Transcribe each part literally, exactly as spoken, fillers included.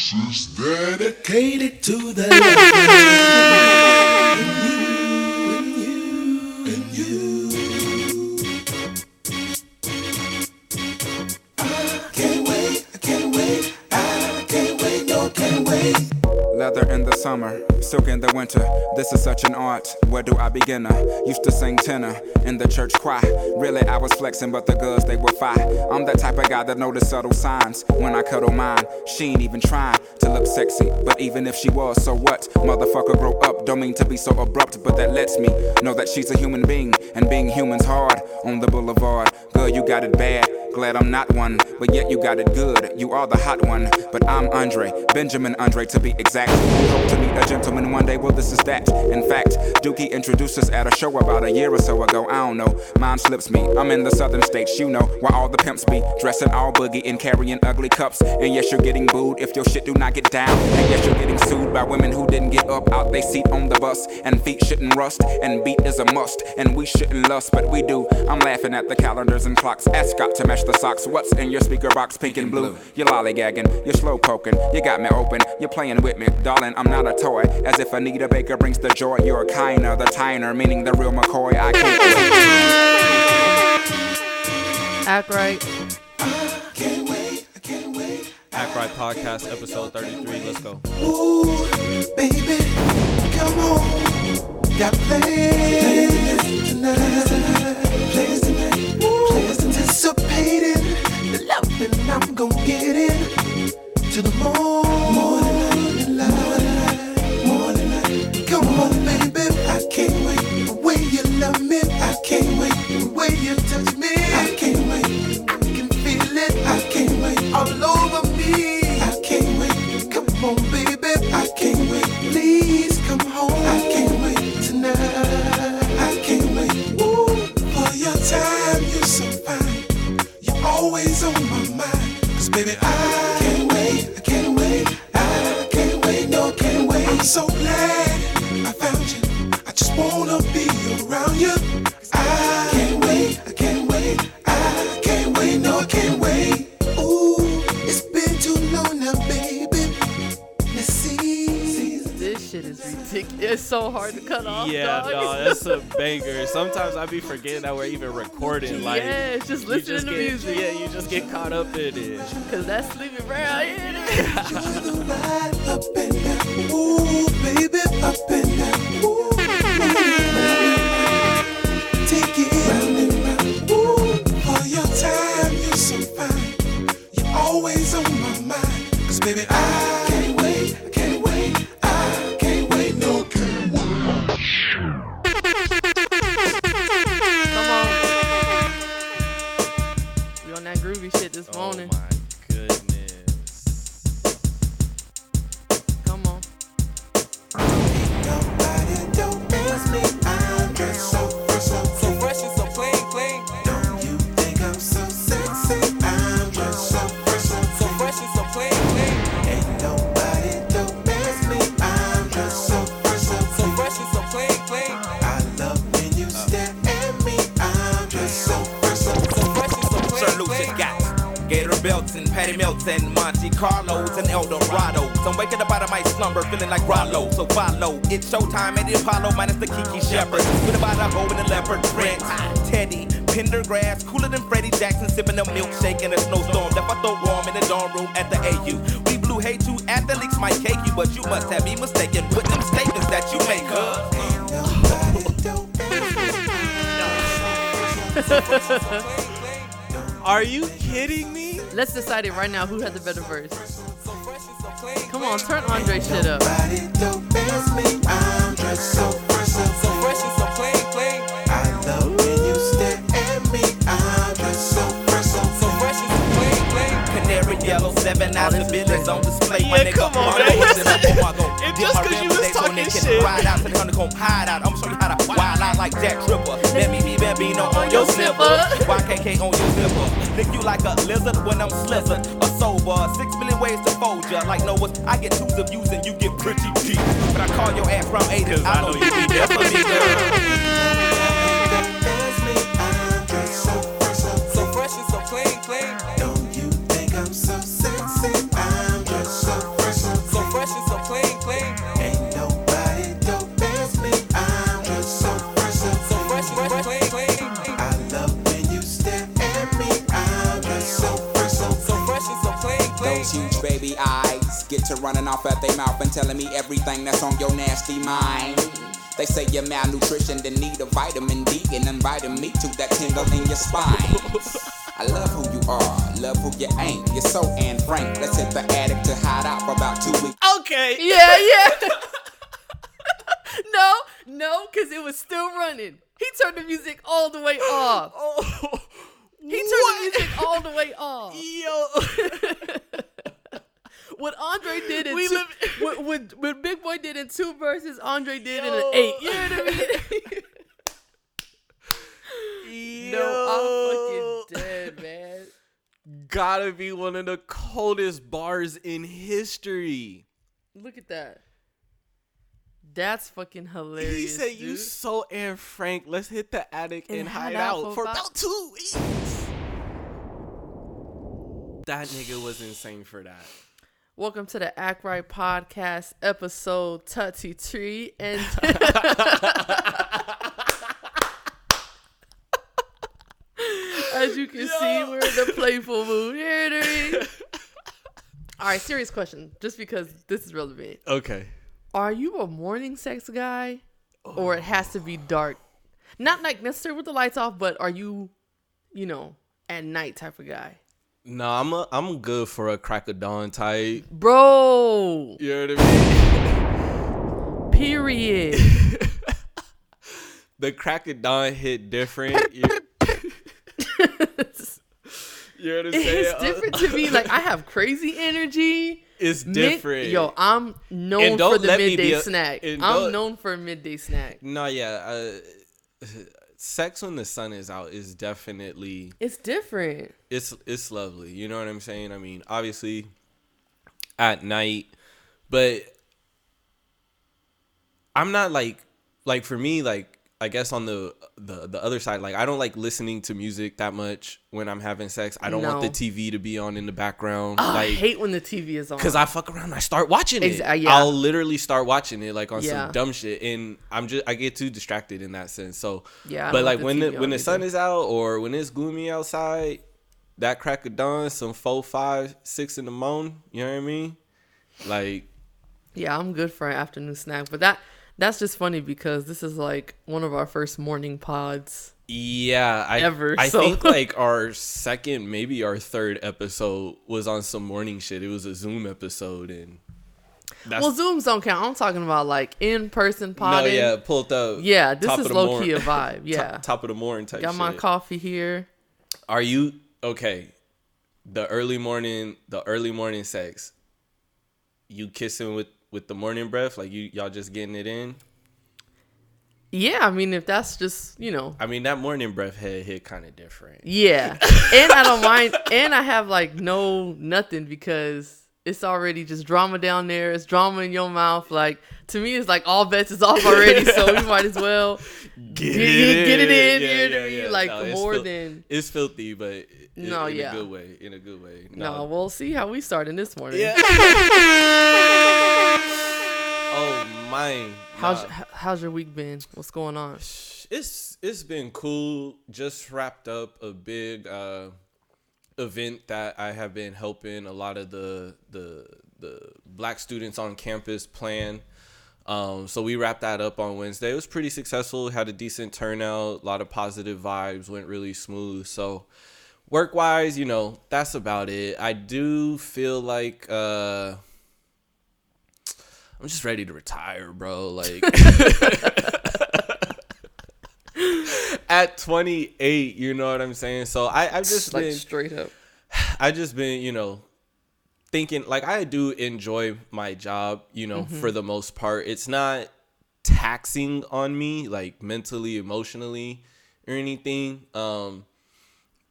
She's dedicated to the and you, and you, and you. I can't wait, I can't wait, I can't wait, no, can't wait. Leather in the summer, silk in the winter. This is such an art, where do I begin? I used to sing tenor in the church choir. Really I was flexing, but the girls they were fine. I'm that type of guy that noticed subtle signs. When I cuddle mine, she ain't even trying to look sexy, but even if she was, so what? Motherfucker grow up, don't mean to be so abrupt, but that lets me know that she's a human being, and being human's hard on the boulevard. Girl, you got it bad, glad I'm not one, but yet you got it good, you are the hot one. But I'm Andre, Benjamin Andre to be exact. Hope to meet a gentleman one day, well this is that. In fact, Dookie introduced us at a show about a year or so ago, I don't know, mine slips me. I'm in the southern states, you know, where all the pimps be dressing all boogie and carrying ugly cups. And yes, you're getting booed if your shit do not get down. And yes, you're getting sued by women who didn't get up out they seat on the bus. And feet shouldn't rust, and beat is a must, and we shouldn't lust, but we do. I'm laughing at the calendars and clocks, ask Scott to match the socks. What's in your speaker box, pink and blue? You're lollygagging, you're slow poking, you got me open, you're playing with me, darling, I'm not a toy. As if Anita Baker brings the joy, you're kinder, the tiner, meaning the real McCoy. I can't Act Right. I can't wait, I can't wait. Act Right Podcast, episode thirty-three, let's go. Ooh, baby, come on, got plans tonight, plans tonight, plans anticipated, the love and I'm gonna get it, to the morning, more than light, more than light, come on baby, I can't wait, the way you love me, I can't wait, the way you touch me, I can't wait, I can feel it, I can't wait, all over me, I can't wait, come on baby, I can't wait, please come home, I can't wait tonight, I can't wait, ooh, for your time, you're so fine, you're always on my mind, cause baby I can't wait, I can't wait, I can't wait, no can't wait, I'm so glad I found you, I just wanna be around you, I can't wait, I can't wait, I can't wait, no I can't wait, ooh, it's been too long now baby, let's see. This shit is ridiculous, it's so hard to cut off. Yeah, dog. No, that's a banger. Sometimes I be forgetting that we're even recording, like, yeah, it's just listening just to get, music. Yeah, you just get caught up in it. Cause that's sleeping right out here. Up and down, ooh, baby, up and down, ooh, take it round and round, ooh, all your time, you're so fine, you're always on my mind, cause baby, I can't wait, I can't wait, I can't wait, no, can't wait. Come on, we on that groovy shit this oh morning. My. And Monte Carlos and El Dorado. So I'm waking up out of my slumber, feeling like Rollo. So follow, it's showtime at the Apollo, minus the Kiki Shepherd. With about a hoe and a leopard print. Teddy, Pendergrass, cooler than Freddie Jackson, sipping a milkshake in a snowstorm. That I throw warm in the dorm room at the A U. We blue hate you, athletes might cake you, but you must have me mistaken with them statements that you make, huh? Are you kidding me? Let's decide it right now who had the better verse. Come on, turn Andre shit up. Yellow seven out of business on display. Yeah, come on, man. It's just because you was talking shit. I'm showing you how to wild out like Jack Tripper. Let me be Bambino on your slipper. Y K K on your zipper. Lick you like a lizard when I'm slizzard. Or sober. Six million ways to fold ya. Like Noah's, I get twos of views and you get pretty cheap. But I call your ass from eighties. I know you be there for me, girl. So fresh and so clean, clean. Don't you think I'm so sexy? I'm just so fresh. those huge baby eyes get to running off at they mouth and telling me everything that's on your nasty mind. They say you're malnutritioned and need a vitamin D and inviting me to that tingle in your spine. I love who you are, love who you ain't. You're so Anne Frank. Let's hit the attic to hide out for about two weeks. Okay. Yeah, yeah. No, no, because it was still running. He turned the music all the way off. Oh, he turned what? the music all the way off. Yo. What Andre did in we two, live- what, what, what Big Boy did in two verses, Andre did Yo. in an eight. You know what I mean? No, I'm fucking dead, man. Gotta be one of the coldest bars in history. Look at that. That's fucking hilarious. He said, dude. You so Anne Frank. Let's hit the attic and, and hide out, out for about, about two weeks. That nigga was insane for that. Welcome to the Act Right Podcast, episode thirty-three. And... As you can Yo. see, we're in a playful mood. All right, serious question, just because this is relevant. Okay. Are you a morning sex guy, or oh. it has to be dark? Not like necessarily with the lights off, but are you, you know, at night type of guy? No, nah, I'm a, I'm good for a crack of dawn type. Bro. You know what I mean? Period. The crack of dawn hit different. You- You know what I'm saying? It's different to me. Like, I have crazy energy. It's different. Mid- Yo, I'm known for the midday a- snack. I'm known for a midday snack. No, yeah. Uh, sex when the sun is out is definitely... It's different. It's it's lovely. You know what I'm saying? I mean, obviously, at night. But I'm not like... Like, for me, like... I guess on the, the the other side, like, I don't like listening to music that much when I'm having sex. I don't no. want the T V to be on in the background. Oh, like, I hate when the T V is on. Because I fuck around and I start watching it. Exa- yeah. I'll literally start watching it, like, on yeah. some dumb shit. And I'm just, I get too distracted in that sense. So, yeah. But, like, when the, when the sun is out or when it's gloomy outside, that crack of dawn, some four, five, six in the morning, you know what I mean? Like. Yeah, I'm good for an afternoon snack. But that. That's just funny because this is like one of our first morning pods. Yeah, I, ever. I so. think like our second, maybe our third episode was on some morning shit. It was a Zoom episode, and that's... well, Zooms don't count. I'm talking about like in person podding. No, yeah, pulled up. Yeah, this is low morning. Key a vibe. Yeah, top, top of the morning type. Got shit. Got my coffee here. Are you okay? The early morning, the early morning sex. You kissing with. With the morning breath, like you, y'all just getting it in. Yeah, I mean, if that's just you know, I mean that morning breath head hit kind of different. Yeah, and I don't mind, and I have like no nothing because it's already just drama down there. It's drama in your mouth. Like to me, it's like all bets is off already, so we might as well get, get, it, get it in. Yeah, you know yeah, yeah. Me? Like no, more fil- than it's filthy, but it, no, in yeah. a good way. In a good way. No, no we'll see how we starting this morning. Yeah. Oh my! How's nah. how's your week been? What's going on? It's it's been cool. Just wrapped up a big uh, event that I have been helping a lot of the the the black students on campus plan. Um, so we wrapped that up on Wednesday. It was pretty successful. Had a decent turnout. A lot of positive vibes. Went really smooth. So work wise, you know, that's about it. I do feel like. Uh, I'm just ready to retire, bro. Like at twenty-eight, you know what I'm saying? So I, I've just like been, straight up. I just been, you know, thinking like I do enjoy my job, you know, mm-hmm. for the most part. It's not taxing on me, like mentally, emotionally, or anything. Um,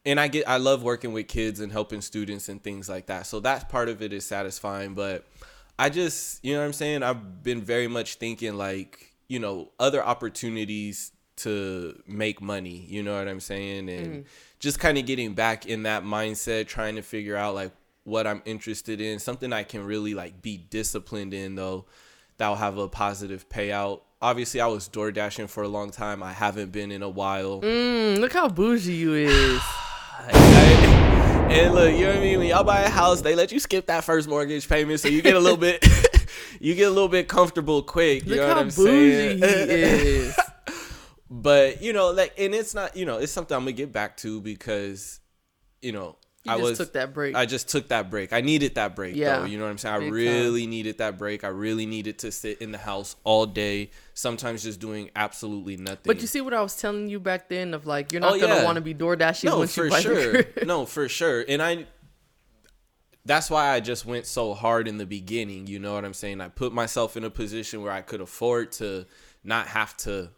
and I get I love working with kids and helping students and things like that. So that part of it is satisfying, but I just, you know what I'm saying? I've been very much thinking like, you know, other opportunities to make money, you know what I'm saying? And mm-hmm. just kind of getting back in that mindset, trying to figure out like what I'm interested in, something I can really like be disciplined in though, that'll have a positive payout. Obviously I was door dashing for a long time. I haven't been in a while. Mm, look how bougie you is. I, I, And look, you know what I mean? When y'all buy a house, they let you skip that first mortgage payment, so you get a little bit, you get a little bit comfortable quick. You look know how what I'm bougie saying? He is. But you know, like, and it's not, you know, it's something I'm gonna get back to because, you know, you I just was took that break. I just took that break. I needed that break, yeah. though. You know what I'm saying? I Big really time. needed that break. I really needed to sit in the house all day, sometimes just doing absolutely nothing. But you see what I was telling you back then of like, you're not oh, gonna yeah. want to be door dashing no, once you buy sure. the crib. No, for sure. And I, that's why I just went so hard in the beginning. You know what I'm saying? I put myself in a position where I could afford to not have to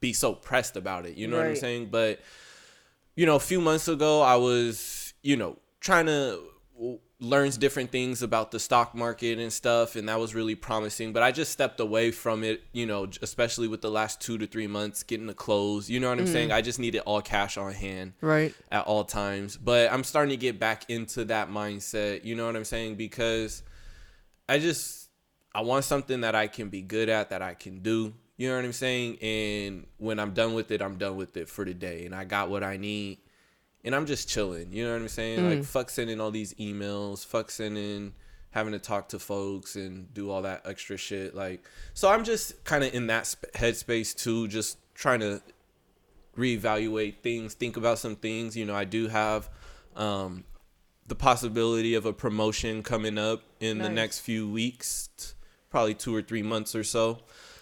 be so pressed about it. You know right. what I'm saying? But, you know, a few months ago, I was, you know, trying to learn different things about the stock market and stuff. And that was really promising. But I just stepped away from it, you know, especially with the last two to three months getting the close. You know what I'm mm. saying? I just needed all cash on hand right. at all times. But I'm starting to get back into that mindset. You know what I'm saying? Because I just, I want something that I can be good at, that I can do. You know what I'm saying? And when I'm done with it, I'm done with it for the day. And I got what I need. And I'm just chilling. You know what I'm saying? Mm. Like, fuck sending all these emails. Fuck sending, having to talk to folks and do all that extra shit. Like, so I'm just kind of in that sp- headspace, too. Just trying to reevaluate things. Think about some things. You know, I do have um, the possibility of a promotion coming up in nice. the next few weeks. Probably two or three months or so.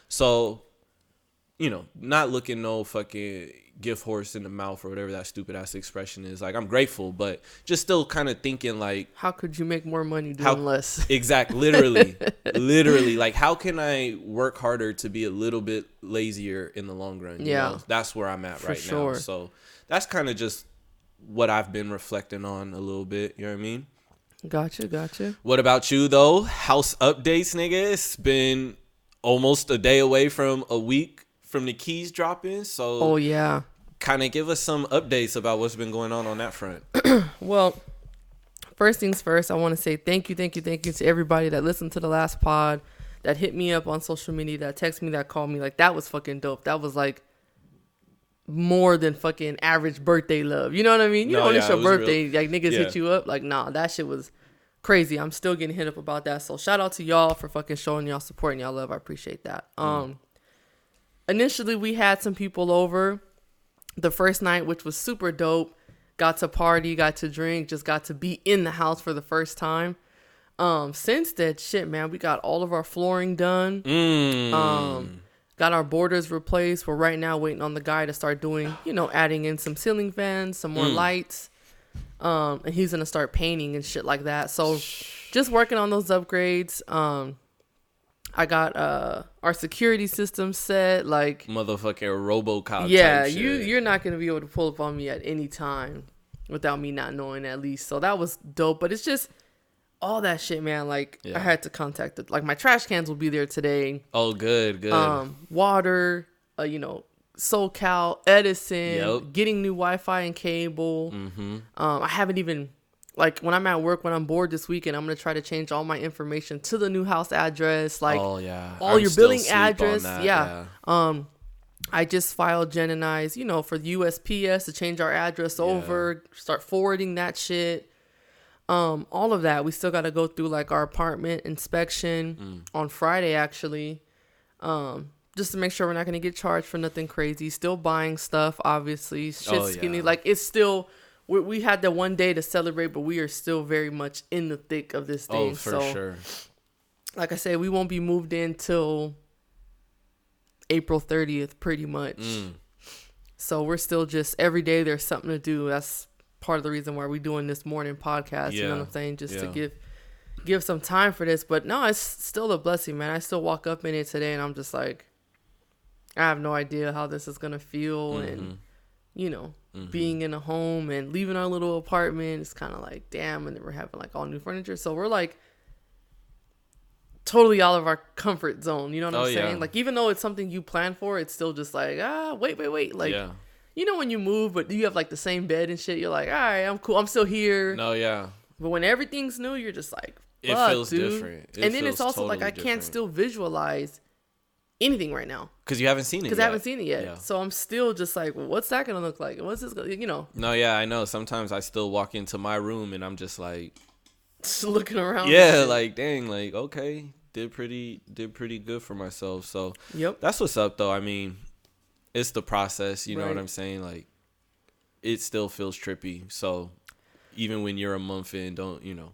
So, you know, not looking no fucking gift horse in the mouth or whatever that stupid ass expression is. Like, I'm grateful, but just still kind of thinking like, how could you make more money doing how, less? Exactly. Literally, literally. Like, how can I work harder to be a little bit lazier in the long run? You yeah. know? That's where I'm at For right sure. now. So that's kind of just what I've been reflecting on a little bit. You know what I mean? Gotcha. Gotcha. What about you though? House updates, nigga. It's been almost a day away from a week from the keys dropping. So oh yeah, kind of give us some updates about what's been going on on that front. Well, first things first, I want to say thank you, thank you, thank you to everybody that listened to the last pod, that hit me up on social media, that texted me, that called me. Like, that was fucking dope. That was like more than fucking average birthday love. You know what I mean? You no, know when yeah, it's your it birthday, real, like niggas yeah. hit you up. Like, nah, that shit was crazy. I'm still getting hit up about that. So shout out to y'all for fucking showing y'all support and y'all love. I appreciate that. Mm. Um, initially, we had some people over the first night, which was super dope. Got to party, got to drink, just got to be in the house for the first time. Um, since that shit, man, we got all of our flooring done. Mm. Um, got our borders replaced. We're right now waiting on the guy to start doing, you know, adding in some ceiling fans, some more mm. lights. Um, and he's going to start painting and shit like that. So just working on those upgrades. Um, I got, uh, our security system set, like motherfucking RoboCop. Yeah. Type shit. You, you're not going to be able to pull up on me at any time without me not knowing at least. So that was dope, but it's just all that shit, man. Like yeah. I had to contact it. Like my trash cans will be there today. Oh, good. Good. Um, water, uh, you know, SoCal, Edison, yep. getting new Wi-Fi and cable. Mm-hmm. Um, I haven't even, like, when I'm at work, when I'm bored this weekend, I'm going to try to change all my information to the new house address. Like, oh, yeah. all I'm your billing address. Yeah. yeah. Um, I just filed Jen and I's, you know, for the U S P S to change our address yeah. over, start forwarding that shit. Um, all of that. We still got to go through, like, our apartment inspection mm. on Friday, actually. Um, just to make sure we're not going to get charged for nothing crazy. Still buying stuff, obviously. Shit's oh, yeah. skinny. Like, it's still, we, we had the one day to celebrate, but we are still very much in the thick of this thing. Oh, for so, sure. Like I said, we won't be moved in till April thirtieth, pretty much. Mm. So we're still just, every day there's something to do. That's part of the reason why we're doing this morning podcast. Yeah. You know what I'm saying? Just yeah. to give give some time for this. But no, it's still a blessing, man. I still walk up in it today and I'm just like, I have no idea how this is going to feel. Mm-hmm. And, you know, mm-hmm. being in a home and leaving our little apartment, it's kind of like, damn. And then we're having like all new furniture. So we're like totally out of our comfort zone. You know what oh, I'm saying? Yeah. Like, even though it's something you plan for, it's still just like, ah, wait, wait, wait. Like, yeah. you know, when you move, but you have like the same bed and shit, you're like, all right, I'm cool. I'm still here. No, yeah. But when everything's new, you're just like, fuck, it feels dude. different. It and then it's also totally like, I different. can't still visualize anything right now. Because you haven't seen it yet. Because I haven't seen it yet. Yeah. So I'm still just like, well, what's that going to look like? What's this going to, you know? No, yeah, I know. Sometimes I still walk into my room and I'm just like. Just looking around. Yeah, like, dang, like, okay. Did pretty, did pretty good for myself. So yep. That's what's up, though. I mean, it's the process. You right. know what I'm saying? Like, it still feels trippy. So even when you're a month in, don't, you know.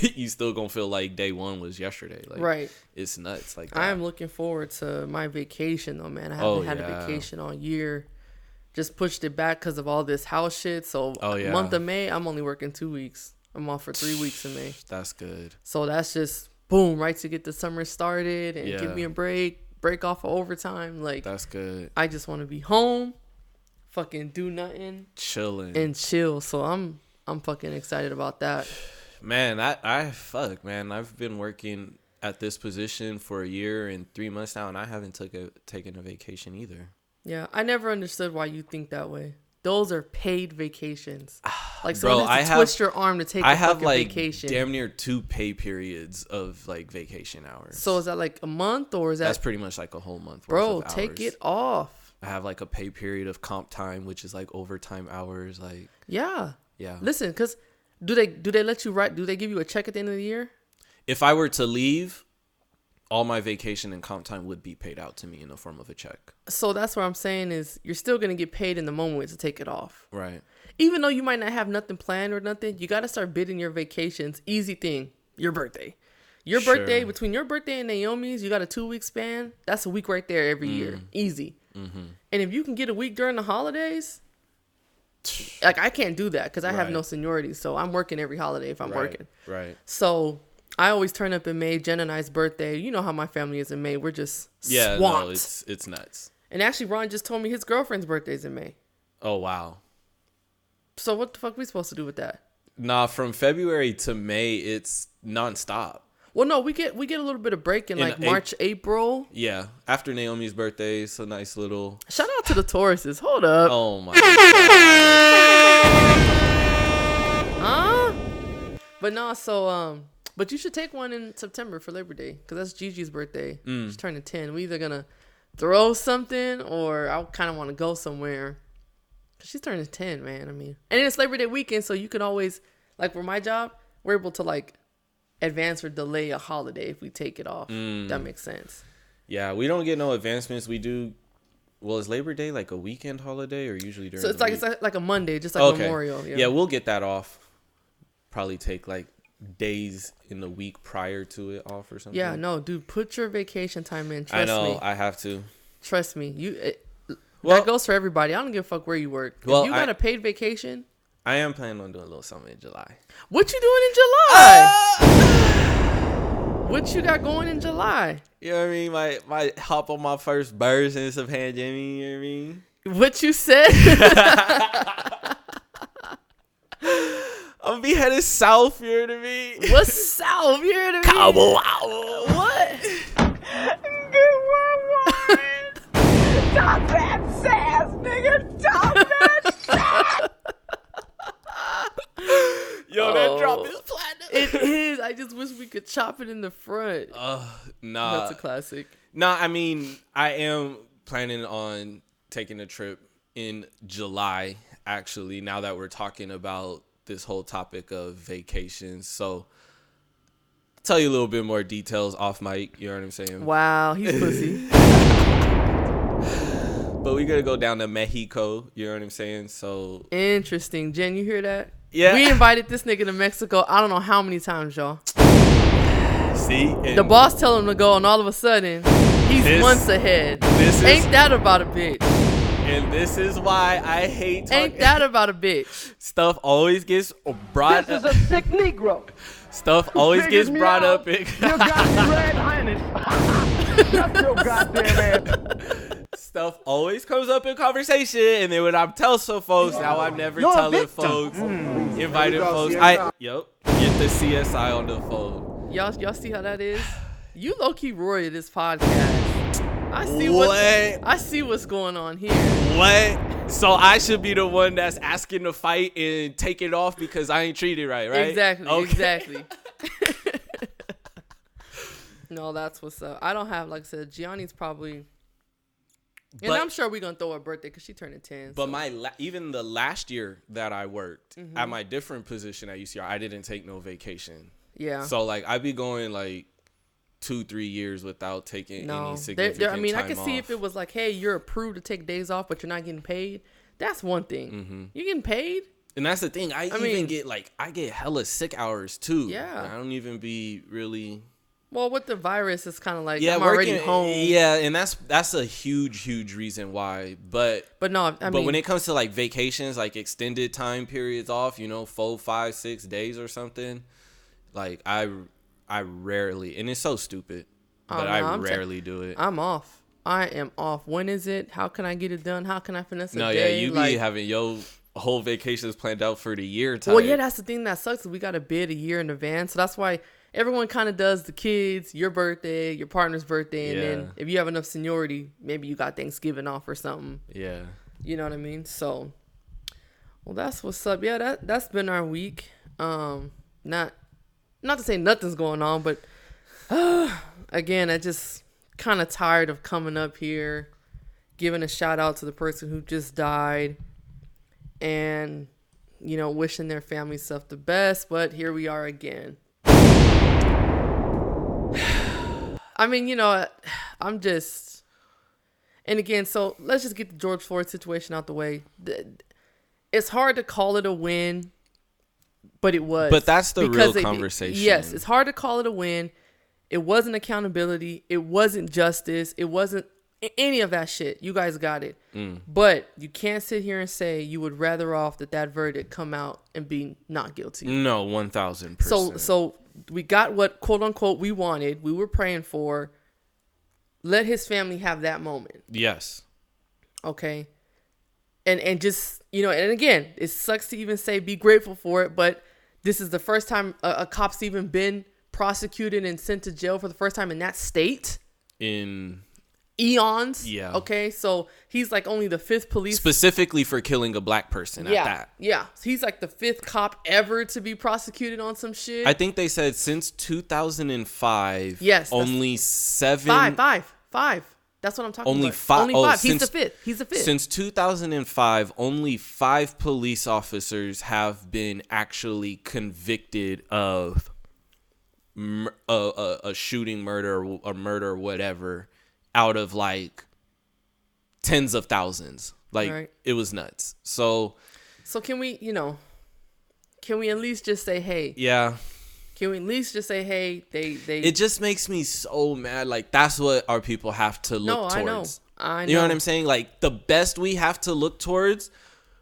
You still gonna feel like day one was yesterday. Like, right. It's nuts. Like that. I'm looking forward to my vacation, though, man. I haven't oh, had yeah. a vacation all year. Just pushed it back because of all this house shit. So oh, yeah. month of May, I'm only working two weeks. I'm off for three weeks in May. That's good. So that's just, boom, right to get the summer started and yeah. give me a break. Break off of overtime. Like, that's good. I just want to be home, fucking do nothing. Chilling. And chill. So I'm, I'm fucking excited about that. Man, I, I fuck, man. I've been working at this position for a year and three months now, and I haven't took a, taken a vacation either. Yeah, I never understood why you think that way. Those are paid vacations. Like, so you have to twist your arm to take a fucking vacation. I have, like, damn near two pay periods of, like, vacation hours. So is that, like, a month, or is that? That's pretty much, like, a whole month worth of hours. Bro, take it off. I have, like, a pay period of comp time, which is, like, overtime hours. Like, yeah. Yeah. Listen, because. Do they do they let you write? Do they give you a check at the end of the year? If I were to leave, all my vacation and comp time would be paid out to me in the form of a check. So that's what I'm saying is you're still going to get paid in the moment to take it off. Right. Even though you might not have nothing planned or nothing, you got to start bidding your vacations. Easy thing. Your birthday. Your sure. birthday, between your birthday and Naomi's, you got a two-week span. That's a week right there every mm. year. Easy. Mm-hmm. And if you can get a week during the holidays... Like, I can't do that because I right. have no seniority. So I'm working every holiday if I'm right. working. Right. So I always turn up in May. Jen and I's birthday. You know how my family is in May. We're just yeah, swamped. No, it's, it's nuts. And actually, Ron just told me his girlfriend's birthday's in May. Oh, wow. So what the fuck are we supposed to do with that? Nah, from February to May, it's nonstop. Well, no, we get we get a little bit of break in, in like March, a- April. Yeah, after Naomi's birthday, it's a nice little... Shout out to the Tauruses. Hold up. Oh, my God. Huh? But no, so... um, But you should take one in September for Labor Day, because that's Gigi's birthday. Mm. She's turning ten. We either going to throw something, or I kind of want to go somewhere. Cause she's turning ten, man. I mean... And it's Labor Day weekend, so you can always... Like, for my job, we're able to, like... advance or delay a holiday if we take it off. Mm. That makes sense. Yeah, we don't get no advancements. We do. Well, is Labor Day like a weekend holiday or usually during? So it's the like week? It's like a Monday, just like okay. Memorial. Yeah. yeah, we'll get that off. Probably take like days in the week prior to it off or something. Yeah, no, dude, put your vacation time in. Trust I know me. I have to. Trust me, you. It, well, that goes for everybody. I don't give a fuck where you work. Well, if you got I, a paid vacation. I am planning on doing a little something in July. What you doing in July? Uh, what you got going in July? You know what I mean? My my hop on my first burst in some hand Jimmy, you know what I mean? What you said? I'm gonna be headed south, you know what I mean? What's south, you know what I mean? Cowboy, cowboy. What? Stop that sass, nigga. Stop that sass. Yo, oh, that drop is platinum. It is. I just wish we could chop it in the front. Uh, nah. That's a classic. Nah, I mean, I am planning on taking a trip in July, actually, now that we're talking about this whole topic of vacations. So, I'll tell you a little bit more details off mic. You know what I'm saying? Wow, he's pussy. But we're going to go down to Mexico. You know what I'm saying? So interesting. Jen, you hear that? Yeah. We invited this nigga to Mexico. I don't know how many times, y'all. See? The boss tell him to go, and all of a sudden, he's this, months ahead. This Ain't is, that about a bitch. And this is why I hate talking. Ain't that about a bitch. Stuff always gets brought this up. This is a sick Negro. Stuff you always gets brought out. Up. In- your goddamn red highness. That's your goddamn ass. Stuff always comes up in conversation, and then when I'm telling some folks, now I'm never You're telling folks, mm. inviting folks. I yep, get the C S I on the phone. Y'all, y'all see how that is? You low key Roy of this podcast. I see what? what I see what's going on here. What? So I should be the one that's asking to fight and take it off because I ain't treated right, right? Exactly. Okay. Exactly. No, that's what's up. I don't have, like I said, Gianni's probably... But, and I'm sure we're going to throw her birthday because she turned ten. But so. my la- even the last year that I worked mm-hmm. at my different position at U C R, I didn't take no vacation. Yeah. So, like, I'd be going, like, two, three years without taking no. any significant there, there, I mean, time I could off. See if it was like, hey, you're approved to take days off, but you're not getting paid. That's one thing. Mm-hmm. You're getting paid. And that's the thing. I, I even mean, get, like, I get hella sick hours, too. Yeah. Like, I don't even be really... Well, with the virus, it's kind of like yeah, I'm working, already home. Yeah, and that's that's a huge, huge reason why. But but no, I mean, but when it comes to like vacations, like extended time periods off, you know, four, five, six days or something, like I I rarely, and it's so stupid, but I, know, I rarely ta- do it. I'm off. I am off. When is it? How can I get it done? How can I finesse it? No, day? yeah, you like, be having your whole vacations planned out for the year. Type. Well, yeah, that's the thing that sucks. Is we got to bid a year in advance, so that's why. Everyone kind of does the kids, your birthday, your partner's birthday, and yeah. then if you have enough seniority, maybe you got Thanksgiving off or something. Yeah. You know what I mean? So, well, that's what's up. Yeah, that, that's been our week. Um, not not to say nothing's going on, but uh, again, I just kind of tired of coming up here, giving a shout out to the person who just died, and, you know, wishing their family stuff the best, but here we are again. I mean, you know, I'm just, and again, so let's just get the George Floyd situation out the way. It's hard to call it a win, but it was. But that's the real it, conversation. Yes, it's hard to call it a win. It wasn't accountability. It wasn't justice. It wasn't any of that shit. You guys got it. Mm. But you can't sit here and say you would rather off that that verdict come out and be not guilty. No, one thousand percent. So, so. We got what, quote unquote, we wanted. We were praying for. Let his family have that moment. Yes. Okay. And and just, you know, and again, it sucks to even say be grateful for it, but this is the first time a, a cop's even been prosecuted and sent to jail for the first time in that state. In... Eons. Yeah. Okay. So he's like only the fifth police. Specifically for killing a black person yeah, at that. Yeah. So he's like the fifth cop ever to be prosecuted on some shit. I think they said since two thousand five. Yes. Only seven. Five. Five. Five. That's what I'm talking only about. Fi- only five. Oh, he's since, the fifth. He's the fifth. Since two thousand five, only five police officers have been actually convicted of a, a, a shooting, murder, a murder, whatever. Out of like tens of thousands. Like right. It was nuts. So So can we, you know, can we at least just say hey? Yeah. Can we at least just say hey, they they It just makes me so mad. Like that's what our people have to look no, towards. I know. I know. You know what I'm saying? Like the best we have to look towards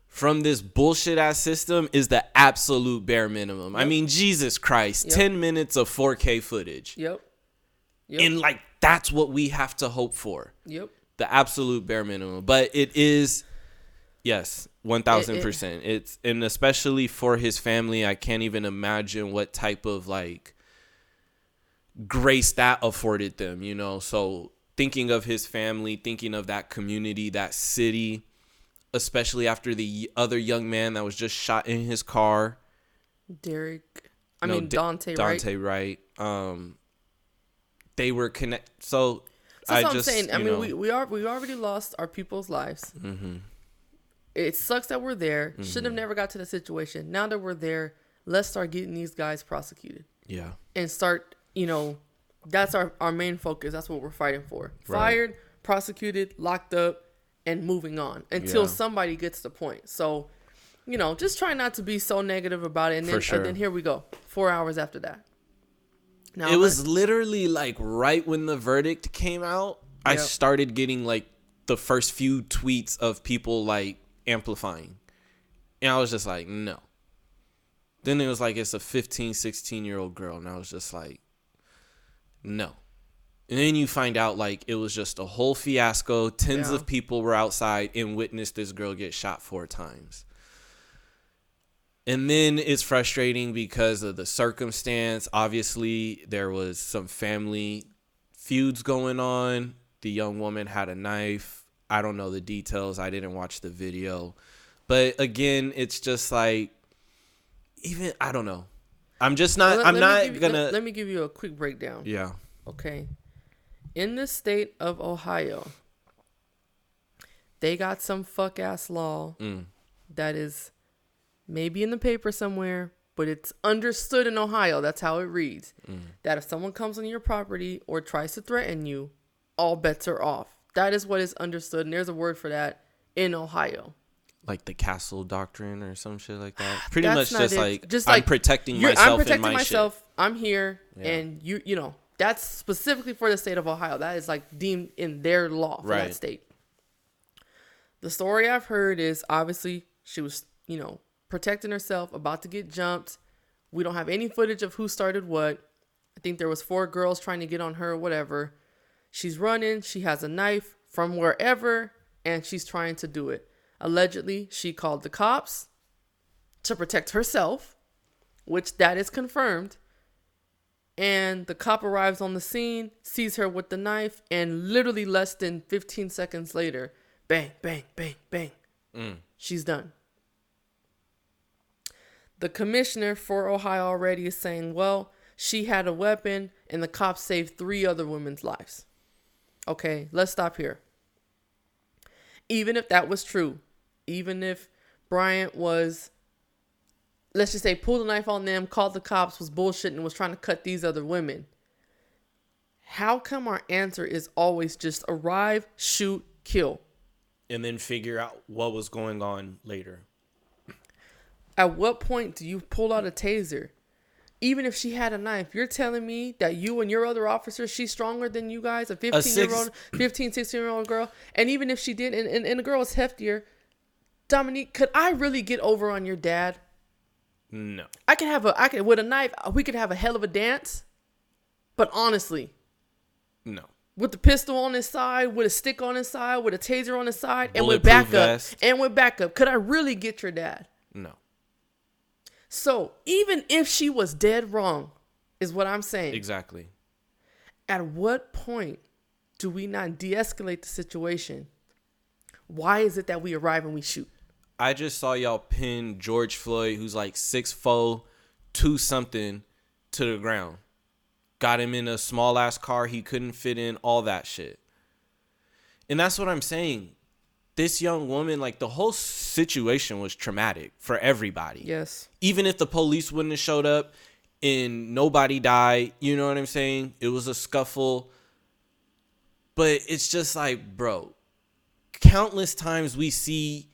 from this bullshit ass system is the absolute bare minimum. Yep. I mean, Jesus Christ, yep. ten minutes of four K footage. Yep. Yep. And like that's what we have to hope for. Yep. The absolute bare minimum. But it is, yes, one thousand percent. It, it, it's, and especially for his family, I can't even imagine what type of like grace that afforded them, you know? So thinking of his family, thinking of that community, that city, especially after the other young man that was just shot in his car. Derek. I no, mean, Dante, Dante Wright. Dante Wright. Um, They were connect. So, so I what just. I'm saying. I mean, know. we we are we already lost our people's lives. Mm-hmm. It sucks that we're there. Mm-hmm. Should have never got to the situation. Now that we're there, let's start getting these guys prosecuted. Yeah. And start, you know, that's our, our main focus. That's what we're fighting for. Right. Fired, prosecuted, locked up, and moving on until yeah. somebody gets the point. So, you know, just try not to be so negative about it. And then, for sure. And then here we go. Four hours after that. Now, it was literally like right when the verdict came out, yep. I started getting like the first few tweets of people like amplifying. And I was just like, no. Then it was like, it's a fifteen, sixteen year old girl. And I was just like, no. And then you find out like it was just a whole fiasco. Tens yeah. of people were outside and witnessed this girl get shot four times. And then it's frustrating because of the circumstance. Obviously, there was some family feuds going on. The young woman had a knife. I don't know the details. I didn't watch the video. But again, it's just like, even, I don't know. I'm just not, let, I'm let not going to. Let, let me give you a quick breakdown. Yeah. Okay. In the state of Ohio, they got some fuck ass law mm. that is maybe in the paper somewhere, but it's understood in Ohio. That's how it reads. Mm. That if someone comes on your property or tries to threaten you, all bets are off. That is what is understood. And there's a word for that in Ohio. Like the castle doctrine or some shit like that. Pretty much just like, just like I'm protecting myself. I'm protecting and my myself. Shit. I'm here. Yeah. And you, you know, that's specifically for the state of Ohio. That is like deemed in their law for right. that state. The story I've heard is obviously she was, you know, protecting herself, about to get jumped. We don't have any footage of who started what. I think there was four girls trying to get on her, whatever. She's running. She has a knife from wherever, and she's trying to do it. Allegedly, she called the cops to protect herself, which that is confirmed. And the cop arrives on the scene, sees her with the knife, and literally less than fifteen seconds later, bang, bang, bang, bang. Mm. She's done. The commissioner for Ohio already is saying, well, she had a weapon and the cops saved three other women's lives. Okay, let's stop here. Even if that was true, even if Bryant was, let's just say, pulled a knife on them, called the cops, was bullshitting, and was trying to cut these other women. How come our answer is always just arrive, shoot, kill? And then figure out what was going on later. At what point do you pull out a taser? Even if she had a knife, you're telling me that you and your other officers, she's stronger than you guys, a fifteen-year-old, fifteen, sixteen-year-old girl. And even if she did, and, and, and the girl was heftier, Dominique, could I really get over on your dad? No. I could have a, I could, with a knife, we could have a hell of a dance. But honestly. No. With the pistol on his side, with a stick on his side, with a taser on his side, and with backup, vest. and with backup, could I really get your dad? No. So even if she was dead wrong, is what I'm saying. Exactly. At what point do we not de-escalate the situation? Why is it that we arrive and we shoot? I just saw y'all pin George Floyd, who's like six foot four, two something, to the ground. Got him in a small ass car he couldn't fit in, all that shit. And that's what I'm saying. This young woman, like the whole situation was traumatic for everybody. Yes. Even if the police wouldn't have showed up and nobody died, you know what I'm saying? It was a scuffle. But it's just like, bro, countless times we see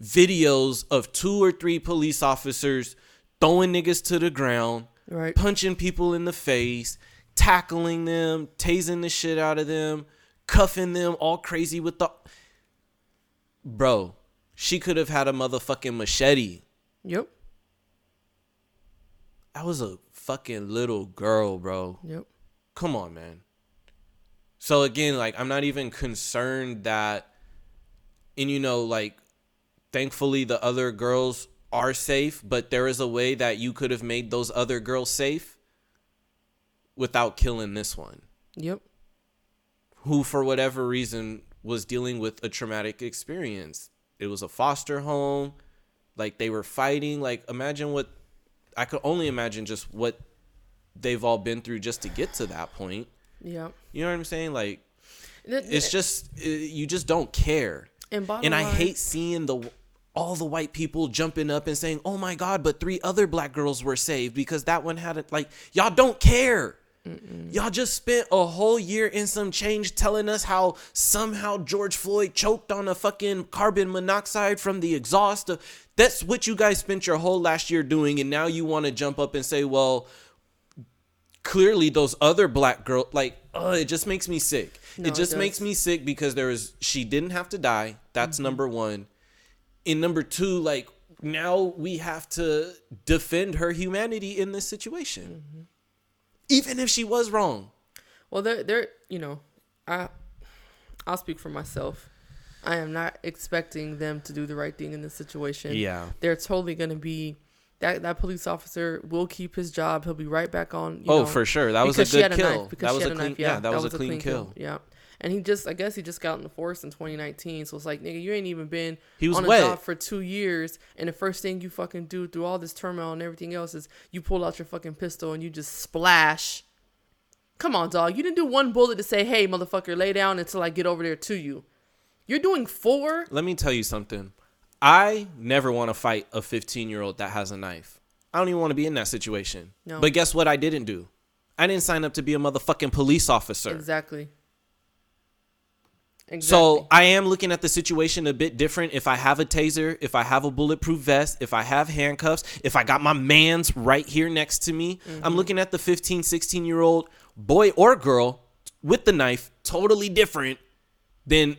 videos of two or three police officers throwing niggas to the ground. Right. Punching people in the face, tackling them, tasing the shit out of them, cuffing them all crazy with the... Bro, she could have had a motherfucking machete. Yep. That was a fucking little girl, bro. Yep. Come on, man. So again, like, I'm not even concerned that... And you know, like, thankfully the other girls... are safe, but there is a way that you could have made those other girls safe without killing this one. Yep. Who, for whatever reason, was dealing with a traumatic experience. It was a foster home. Like, they were fighting. Like, imagine what... I could only imagine just what they've all been through just to get to that point. Yeah. You know what I'm saying? Like, it's just... You just don't care. And, bottom and I line, hate seeing the... all the white people jumping up and saying, oh my God, but three other black girls were saved because that one had it. Like, y'all don't care. Mm-mm. Y'all just spent a whole year and some change telling us how somehow George Floyd choked on a fucking carbon monoxide from the exhaust. That's what you guys spent your whole last year doing. And now you want to jump up and say, well, clearly those other black girls, like, oh, it just makes me sick. No, it just it makes me sick because there is, she didn't have to die. That's mm-hmm. number one. And number two, like, now we have to defend her humanity in this situation, mm-hmm. even if she was wrong. Well, they're, they're, you know, I, I'll speak for myself. I am not expecting them to do the right thing in this situation. Yeah. They're totally going to be, that, that police officer will keep his job. He'll be right back on. You oh, know, for sure. That was a good kill. That was a clean, yeah, that was a clean kill. Yeah. And he just, I guess he just got in the force in twenty nineteen. So it's like, nigga, you ain't even been he was on a wet. job for two years. And the first thing you fucking do through all this turmoil and everything else is you pull out your fucking pistol and you just splash Come on, dog. You didn't do one bullet to say, hey, motherfucker, lay down until I get over there to you. You're doing four. Let me tell you something. I never want to fight a fifteen-year-old that has a knife. I don't even want to be in that situation. No. But guess what I didn't do? I didn't sign up to be a motherfucking police officer. Exactly. Exactly. So I am looking at the situation a bit different. If I have a taser, if I have a bulletproof vest, if I have handcuffs, if I got my man's right here next to me, mm-hmm. I'm looking at the fifteen, sixteen-year-old boy or girl with the knife totally different than...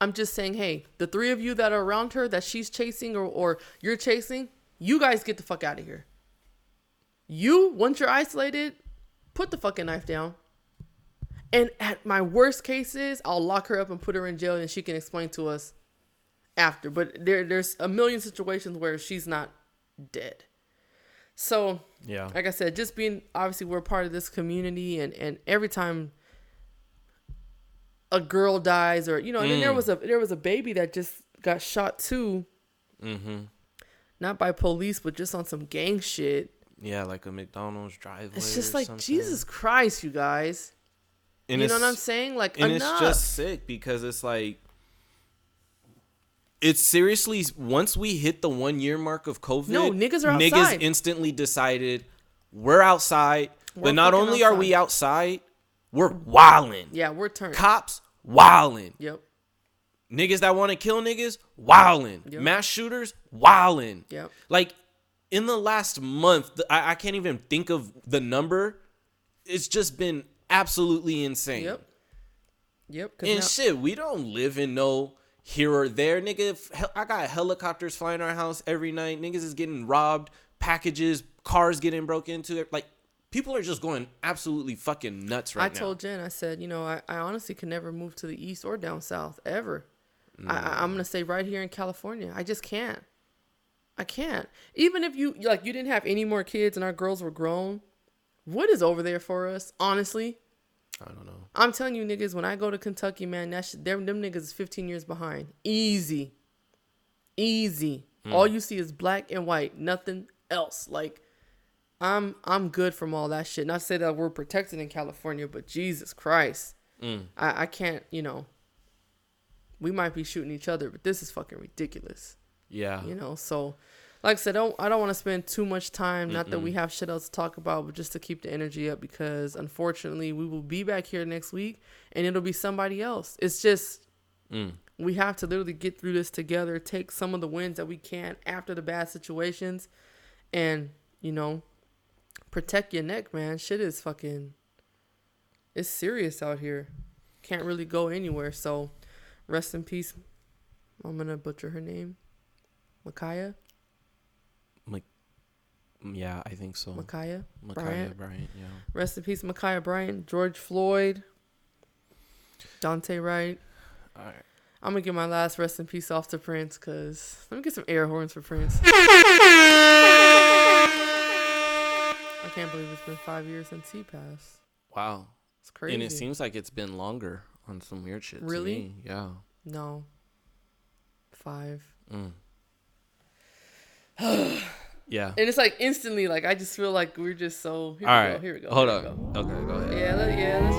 I'm just saying, hey, the three of you that are around her that she's chasing or, or you're chasing, you guys get the fuck out of here. You, once you're isolated, put the fucking knife down. And at my worst cases, I'll lock her up and put her in jail and she can explain to us after. But there, there's a million situations where she's not dead. So, yeah, like I said, just being, obviously, we're part of this community. And, and every time a girl dies or, you know, mm. and then there was a there was a baby that just got shot, too. Mm-hmm. Not by police, but just on some gang shit. Yeah, like a McDonald's driveway. It's just like, something. Jesus Christ, you guys. And you know what I'm saying? Like, and enough. It's just sick because it's like, it's seriously, once we hit the one year mark of COVID, no, niggas are outside. Niggas instantly decided we're outside. We're but not only outside. Are we outside, we're wilding. Yeah, we're turned. Cops wilding. Yep. Niggas that want to kill niggas wilding. Yep. Mass shooters wilding. Yep. Like in the last month, I, I can't even think of the number. It's just been absolutely insane. Yep. Yep. And now, shit, we don't live in no here or there, nigga. I got helicopters flying our house every night. Niggas is getting robbed, packages, cars getting broken into. Like, people are just going absolutely fucking nuts right now. I told Jen, I said, you know, I, I honestly could never move to the east or down south ever. Mm. I, I'm gonna stay right here in California. I just can't. I can't. Even if you like, you didn't have any more kids and our girls were grown. What is over there for us, honestly? I don't know. I'm telling you, niggas, when I go to Kentucky, man, that sh- them, them niggas is fifteen years behind. Easy. Easy. Mm. All you see is black and white. Nothing else. Like, I'm I'm good from all that shit. Not to say that we're protected in California, but Jesus Christ. Mm. I, I can't, you know, we might be shooting each other, but this is fucking ridiculous. Yeah. You know, so... Like I said, I don't, I don't want to spend too much time. Mm-mm. Not that we have shit else to talk about, but just to keep the energy up because, unfortunately, we will be back here next week and it'll be somebody else. It's just mm. we have to literally get through this together, take some of the wins that we can after the bad situations and, you know, protect your neck, man. Shit is fucking, it's serious out here. Can't really go anywhere. So rest in peace. I'm going to butcher her name. Micaiah. Yeah, I think so. Micaiah Micaiah Bryant. Bryant, yeah. Rest in peace, Micaiah Bryant, George Floyd, Dante Wright. All right. I'm going to get my last rest in peace off to Prince because let me get some air horns for Prince. I can't believe it's been five years since he passed. Wow. It's crazy. And it seems like it's been longer on some weird shit. Really? To me. Yeah. No. Five. Mm. Yeah. And it's like instantly, like, I just feel like we're just so, here All we right. go, here we go. Hold on. Go. Okay, go ahead. Yeah, let, yeah, let's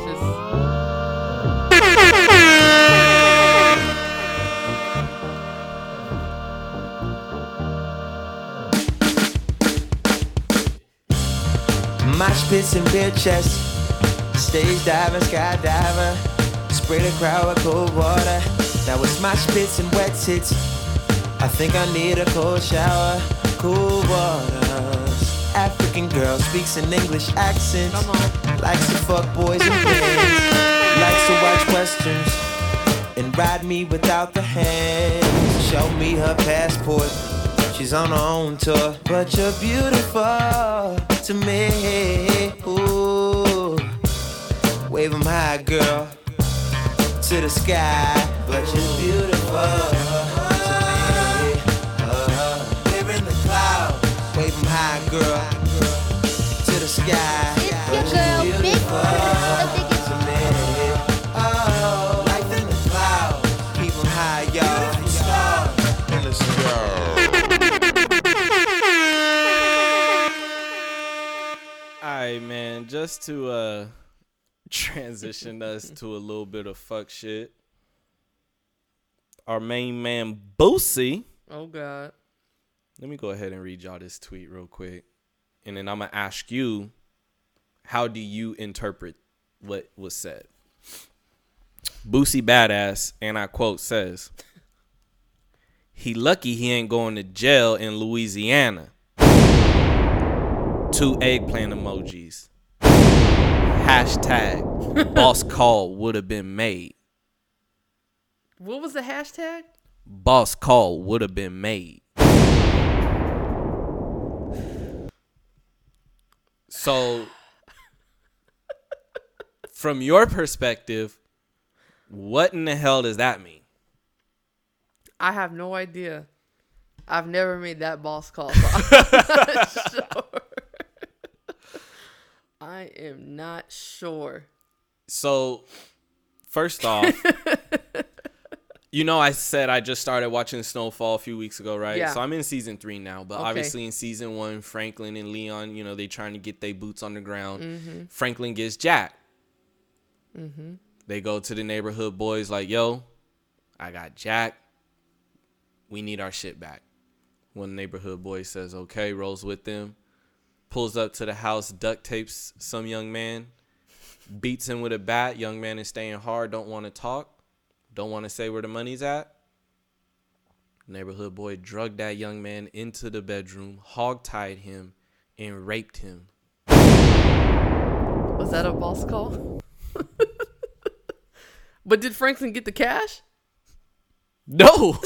just. Mosh pits and beer chests, stage diving, skydiving, spray the crowd with cold water. Now it's mosh pits and wet tits. I think I need a cold shower. Cool waters. African girl speaks an English accent. Come on. Likes to fuck boys and girls. Likes to watch westerns and ride me without the hands. Show me her passport. She's on her own tour, but you're beautiful to me. Ooh, wave 'em high, girl, to the sky. But you're beautiful. High girl, to the sky. It's your girl, Big Bird. To me, oh, life in the clouds. Keep 'em high, y'all. Stars in the sky. All right, man, just to uh, transition us to a little bit of fuck shit. Our main man, Boosie. Oh, God. Let me go ahead and read y'all this tweet real quick. And then I'm going to ask you, how do you interpret what was said? Boosie Badass, and I quote, says, "He lucky he ain't going to jail in Louisiana." Two eggplant emojis. Hashtag boss call would have been made. What was the hashtag? Boss call would have been made. So, from your perspective, what in the hell does that mean? I have no idea. I've never made that boss call, so I'm not sure. I am not sure. So, first off, you know, I said I just started watching Snowfall a few weeks ago, right? Yeah. So I'm in season three now, but okay. Obviously in season one, Franklin and Leon, you know, they trying to get their boots on the ground. Mm-hmm. Franklin gets jacked. Mm-hmm. They go to the neighborhood boys like, yo, I got jacked. We need our shit back. One neighborhood boy says, okay, rolls with them, pulls up to the house, duct tapes some young man, beats him with a bat. Young man is staying hard, don't want to talk, don't want to say where the money's at. Neighborhood boy drugged that young man into the bedroom, hogtied him, and raped him. Was that a boss call? But did Franklin get the cash? No.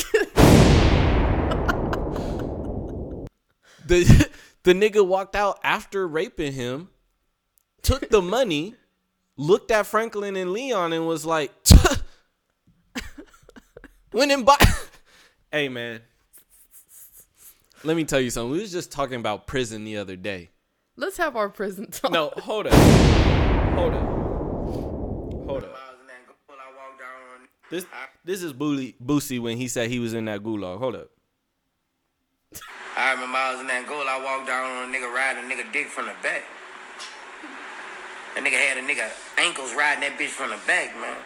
The the nigga walked out after raping him, took the money, looked at Franklin and Leon and was like, went and bought. Hey, man, let me tell you something. We was just talking about prison the other day. Let's have our prison talk. No, hold up. Hold up. Hold up. This, this is Boosie when he said he was in that gulag. Hold up. I remember I was in Angola, I walked down on a nigga riding a nigga dick from the back. That nigga had a nigga ankles riding that bitch from the back, man.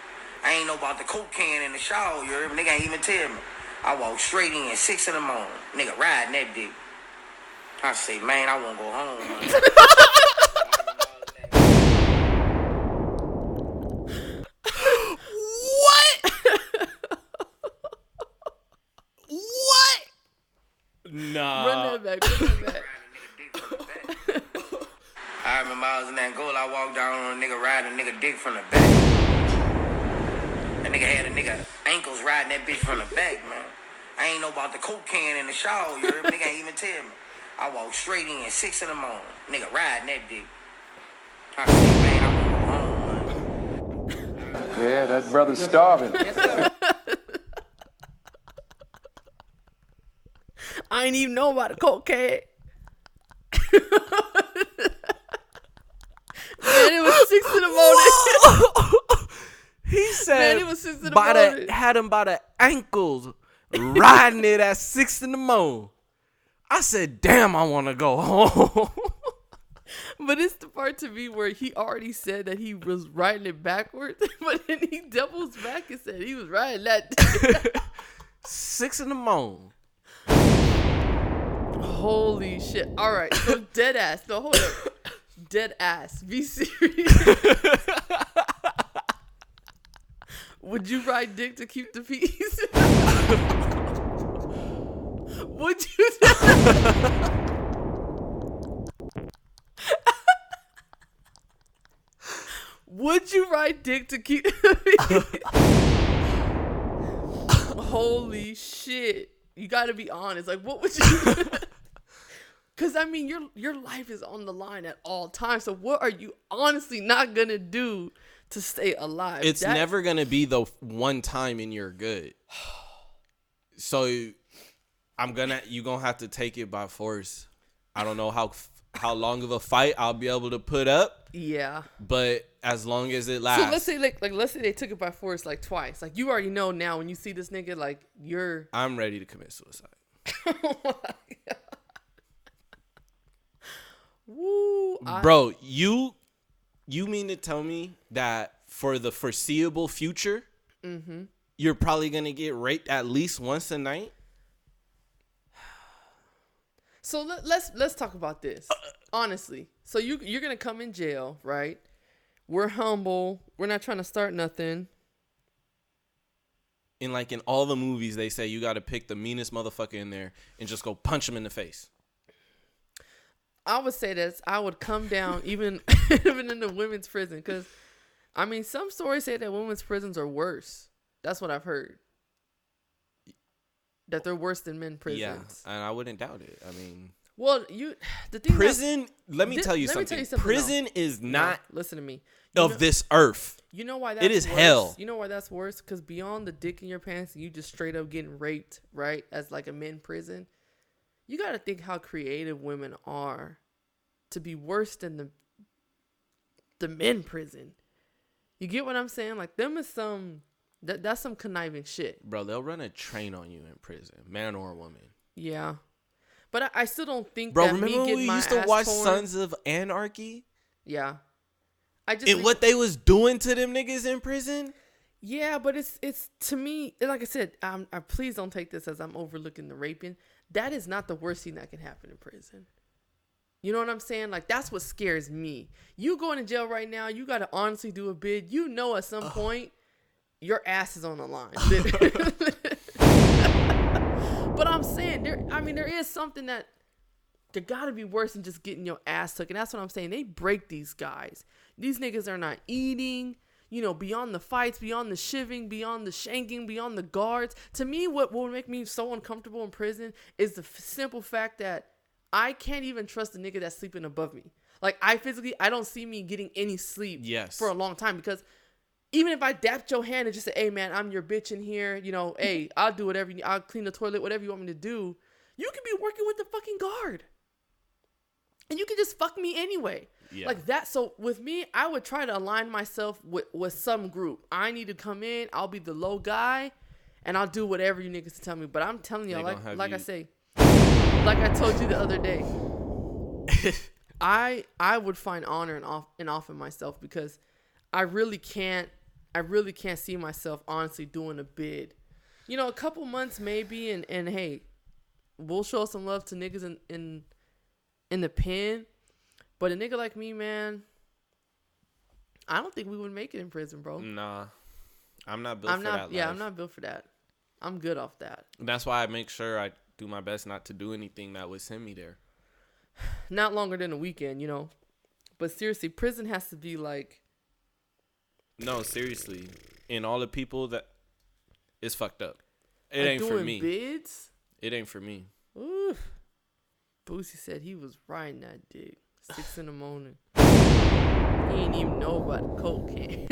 I ain't know about the coke can and the shawl, you heard me? Nigga ain't even tell me. I walked straight in at six in the morning, nigga riding that dick. I say, man, I won't go home, man. Nah. Run that back, run that back. I remember I was in Angola, I walked down on a nigga riding a nigga dick from the back. That nigga had a nigga ankles riding that bitch from the back, man. I ain't know about the coke can and the shawl, you heard me? Nigga ain't even tell me. I walked straight in at six in the morning, nigga riding that dick. I said, man, I'm gonna go home, man. Yeah, that brother's starving. I ain't even know about a cocaine. And it was six in the morning. He said, man, it was six in the morning. The, had him by the ankles, riding it at six in the morning. I said, damn, I want to go home. But it's the part to me where he already said that he was riding it backwards, but then he doubles back and said he was riding that. Six in the morning. Holy shit. All right. So dead ass. No, hold up. Dead ass. Be serious. Would you ride dick to keep the peace? Would you? Would you ride dick to keep the peace? Holy shit. You got to be honest. Like, what would you do? Because, I mean, your your life is on the line at all times. So what are you honestly not going to do to stay alive? It's that- never going to be the one time and you're good. So I'm going to you're going to have to take it by force. I don't know how how long of a fight I'll be able to put up. Yeah. But as long as it lasts. So let's say like like let's say they took it by force like twice. Like you already know now when you see this nigga like you're I'm ready to commit suicide. Oh my God. Woo, I... Bro, you you mean to tell me that for the foreseeable future, mm-hmm. you're probably going to get raped at least once a night? So let, let's let's talk about this. Uh, Honestly. So you you're going to come in jail, right? We're humble. We're not trying to start nothing. In like in all the movies, they say you got to pick the meanest motherfucker in there and just go punch him in the face. I would say that I would come down even even in the women's prison because, I mean, some stories say that women's prisons are worse. That's what I've heard. That they're worse than men prisons. Yeah, and I wouldn't doubt it. I mean, well, you the thing prison. That, let me this, tell you let something. Me tell you something. Prison else. Is not. No, listen to me. You of know, this earth. You know why that's worse? It is worse? Hell. You know why that's worse? Because beyond the dick in your pants, you just straight up getting raped, right? As like a men prison. You got to think how creative women are to be worse than the the men prison. You get what I'm saying? Like, them is some, that that's some conniving shit. Bro, they'll run a train on you in prison, man or woman. Yeah. But I, I still don't think Bro, that me getting my ass Bro, remember when we used to watch torn? Sons of Anarchy? Yeah. I just and what they was doing to them niggas in prison? Yeah, but it's, it's to me, like I said, I'm, I please don't take this as I'm overlooking the raping. That is not the worst thing that can happen in prison. You know what I'm saying? Like, that's what scares me. You going to jail right now, you got to honestly do a bid. You know at some oh. point, your ass is on the line. But I'm saying, there. I mean, there is something that, there got to be worse than just getting your ass took. And that's what I'm saying. They break these guys. These niggas are not eating, you know, beyond the fights, beyond the shivving, beyond the shanking, beyond the guards. To me, what will make me so uncomfortable in prison is the f- simple fact that I can't even trust the nigga that's sleeping above me. Like, I physically, I don't see me getting any sleep yes. for a long time because even if I dapped your hand and just said, hey, man, I'm your bitch in here, you know, hey, I'll do whatever, you, I'll clean the toilet, whatever you want me to do, you could be working with the fucking guard. And you can just fuck me anyway. Yeah. Like that. So with me, I would try to align myself with, with some group. I need to come in. I'll be the low guy and I'll do whatever you niggas tell me. But I'm telling y'all, like, like you... I say, like I told you the other day, I I would find honor in, off, in offing myself because I really can't. I really can't see myself honestly doing a bid, you know, a couple months maybe. And, and hey, we'll show some love to niggas in, in in the pen, but a nigga like me, man, I don't think we would make it in prison, bro. Nah, I'm not built I'm for not, that. Yeah, life. I'm not built for that. I'm good off that. That's why I make sure I do my best not to do anything that would send me there. Not longer than a weekend, you know. But seriously, prison has to be like. No, seriously, and all the people that it's fucked up. It like ain't doing for me. Bids? It ain't for me. Ooh. Boosie said he was riding that dick. Six in the morning. He didn't even know about cocaine.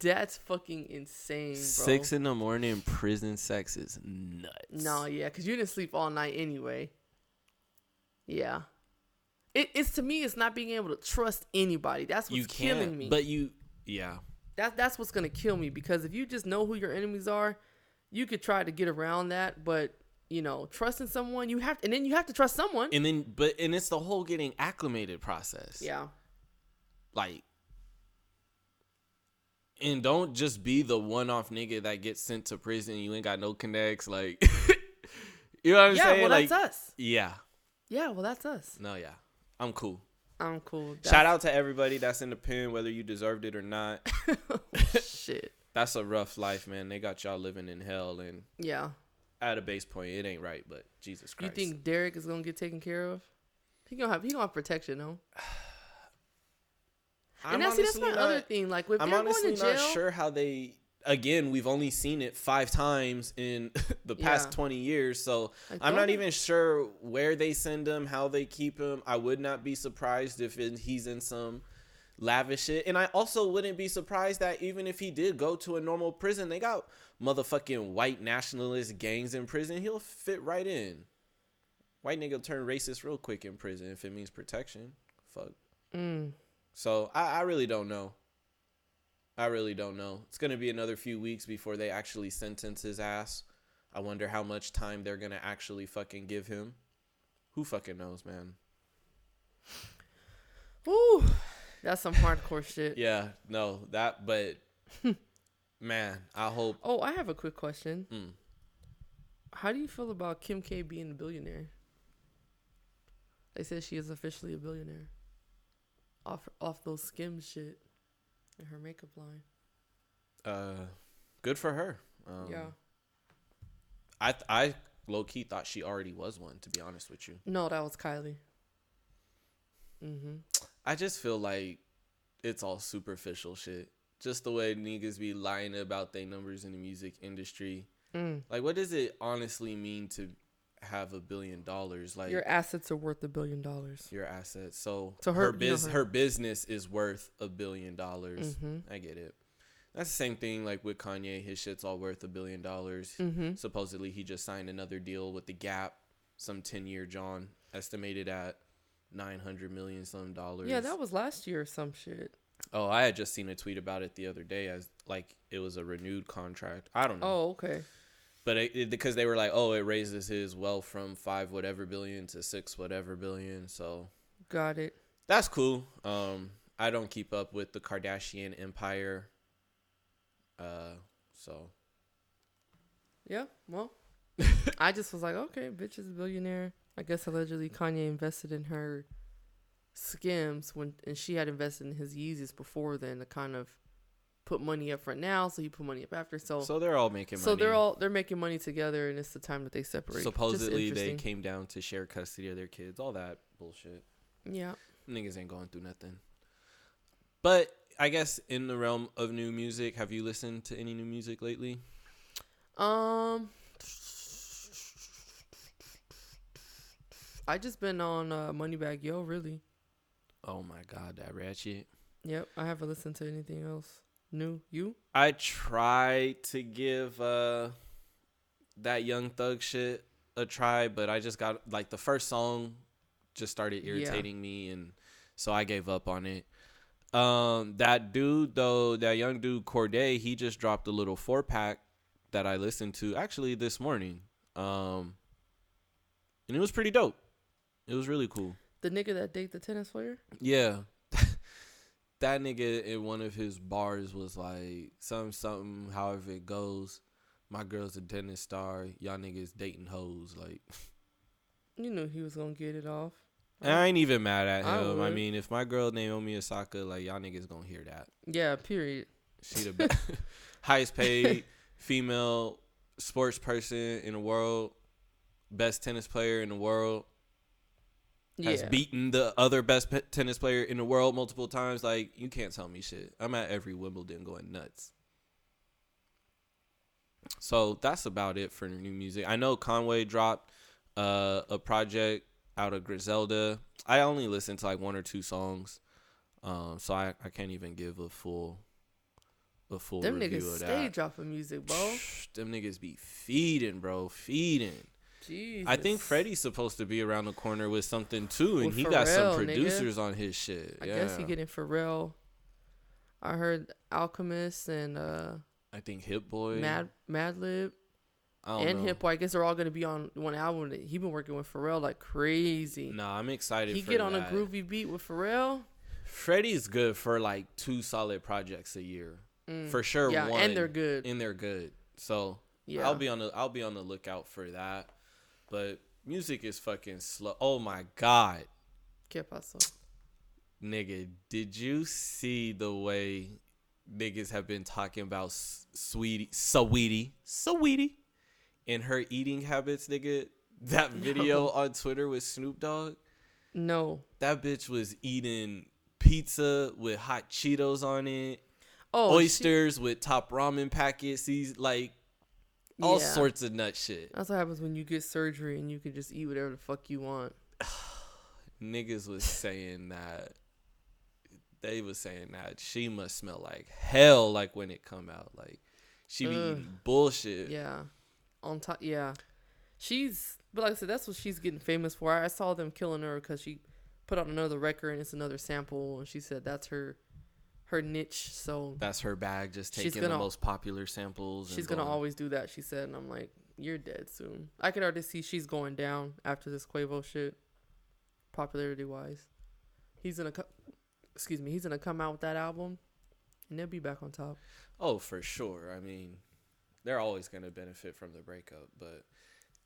That's fucking insane, bro. Six in the morning prison sex is nuts. No, yeah, because you didn't sleep all night anyway. Yeah. It, it's to me, it's not being able to trust anybody. That's what's you killing me. But you, yeah. That, that's what's going to kill me because if you just know who your enemies are, you could try to get around that, but... You know, trusting someone you have, to, and then you have to trust someone. And then, but and it's the whole getting acclimated process. Yeah. Like, and don't just be the one-off nigga that gets sent to prison. You ain't got no connects, like. You know what I'm yeah, saying? Yeah, well, like, that's us. Yeah. Yeah, well, that's us. No, yeah, I'm cool. I'm cool. That's... Shout out to everybody that's in the pen, whether you deserved it or not. Shit. That's a rough life, man. They got y'all living in hell, and yeah. At a base point, it ain't right, but Jesus Christ. You think Derek is gonna get taken care of? He gonna have he gonna have protection, though. And that's see, that's my not, other thing. Like, with I'm honestly going to jail, not sure how they. Again, we've only seen it five times in the past yeah. twenty years, so I'm not even sure where they send him, how they keep him. I would not be surprised if it, he's in some lavish shit, and I also wouldn't be surprised that even if he did go to a normal prison, they got. Motherfucking white nationalist gangs in prison, he'll fit right in. White nigga turn racist real quick in prison if it means protection. Fuck. Mm. So I, I really don't know. I really don't know. It's going to be another few weeks before they actually sentence his ass. I wonder how much time they're going to actually fucking give him. Who fucking knows, man? Ooh, that's some hardcore shit. Yeah, no, that, but, man, I hope. Oh, I have a quick question. Mm. How do you feel about Kim K being a billionaire? They said she is officially a billionaire. Off off those Skims shit and her makeup line. Uh, good for her. Um, yeah. I th- I low-key thought she already was one, to be honest with you. No, that was Kylie. Mm-hmm. I just feel like it's all superficial shit. Just the way niggas be lying about their numbers in the music industry. Mm. Like, what does it honestly mean to have a billion dollars? Like, your assets are worth a billion dollars. Your assets. So, so her, her, biz- her. her business is worth a billion dollars. Mm-hmm. I get it. That's the same thing, like, with Kanye. His shit's all worth a billion dollars. Mm-hmm. Supposedly, he just signed another deal with The Gap, some ten-year John, estimated at nine hundred million dollars some dollars. Yeah, that was last year or some shit. Oh, I had just seen a tweet about it the other day as, like, it was a renewed contract. I don't know. Oh, okay. But it, it, because they were like, oh, it raises his wealth from five whatever billion to six whatever billion, so. Got it. That's cool. Um, I don't keep up with the Kardashian empire. Uh, so. Yeah, well, I just was like, okay, bitch is a billionaire. I guess allegedly Kanye invested in her Skims when, and she had invested in his Yeezys before then to kind of put money up for now. So he put money up after. So, so they're all making money. So they're all, they're making money together, and it's the time that they separate. Supposedly they came down to share custody of their kids, all that bullshit. Yeah. Niggas ain't going through nothing. But I guess in the realm of new music, have you listened to any new music lately? Um, I just been on uh, Moneybagg Yo, really. Oh my God, that ratchet. Yep, I haven't listened to anything else new. You? I tried to give uh that Young Thug shit a try, but I just got like the first song just started irritating yeah. me, and so I gave up on it. Um, that dude though, that young dude Corday, he just dropped a little four pack that I listened to actually this morning. Um, and it was pretty dope. It was really cool. The nigga that date the tennis player? Yeah. That nigga in one of his bars was like, something, something, however it goes. My girl's a tennis star. Y'all niggas dating hoes. Like, you knew he was gonna get it off. And I ain't even mad at him. I, I mean, if my girl Naomi Osaka, like, y'all niggas gonna hear that. Yeah, period. She the best, highest paid female sports person in the world, best tennis player in the world. Yeah. Has beaten the other best pe- tennis player in the world multiple times. Like, you can't tell me shit. I'm at every Wimbledon going nuts. So that's about it for new music. I know Conway dropped uh, a project out of Griselda. I only listen to like one or two songs, um so i, I can't even give a full a full them review niggas of that. Stay dropping music, bro. Them niggas be feeding, bro, feeding. Jesus. I think Freddie's supposed to be around the corner with something too, and with he Pharrell, got some producers nigga. On his shit. I yeah. guess he getting Pharrell. I heard Alchemist and uh I think Hip Boy, Mad Madlib. And know. Hip Hop, I guess they're all gonna be on one album. He been working with Pharrell like crazy. Nah, I'm excited. He for He get that. On a groovy beat with Pharrell. Freddie's good for like two solid projects a year, mm. for sure. Yeah, one, and they're good. And they're good. So yeah. I'll be on the I'll be on the lookout for that. But music is fucking slow. Oh my God. ¿Qué pasó? Nigga, did you see the way niggas have been talking about Sweetie, Saweetie, Saweetie? And her eating habits, nigga. That video no. on Twitter with Snoop Dogg. No. That bitch was eating pizza with hot Cheetos on it. Oh, oysters she... with top ramen packets. These, like, all yeah. sorts of nut shit. That's what happens when you get surgery and you can just eat whatever the fuck you want. Niggas was saying that. They was saying that. She must smell like hell, like, when it come out. Like, she be Ugh. Eating bullshit. Yeah. On top, yeah, she's but like I said, that's what she's getting famous for. I, I saw them killing her because she put out another record and it's another sample, and she said that's her her niche. So that's her bag, just taking gonna, the most popular samples. She's and gonna always do that. She said, and I'm like, you're dead soon. I could already see she's going down after this Quavo shit, popularity wise. He's gonna co- excuse me. He's gonna come out with that album, and they'll be back on top. Oh, for sure. I mean, they're always gonna benefit from the breakup, but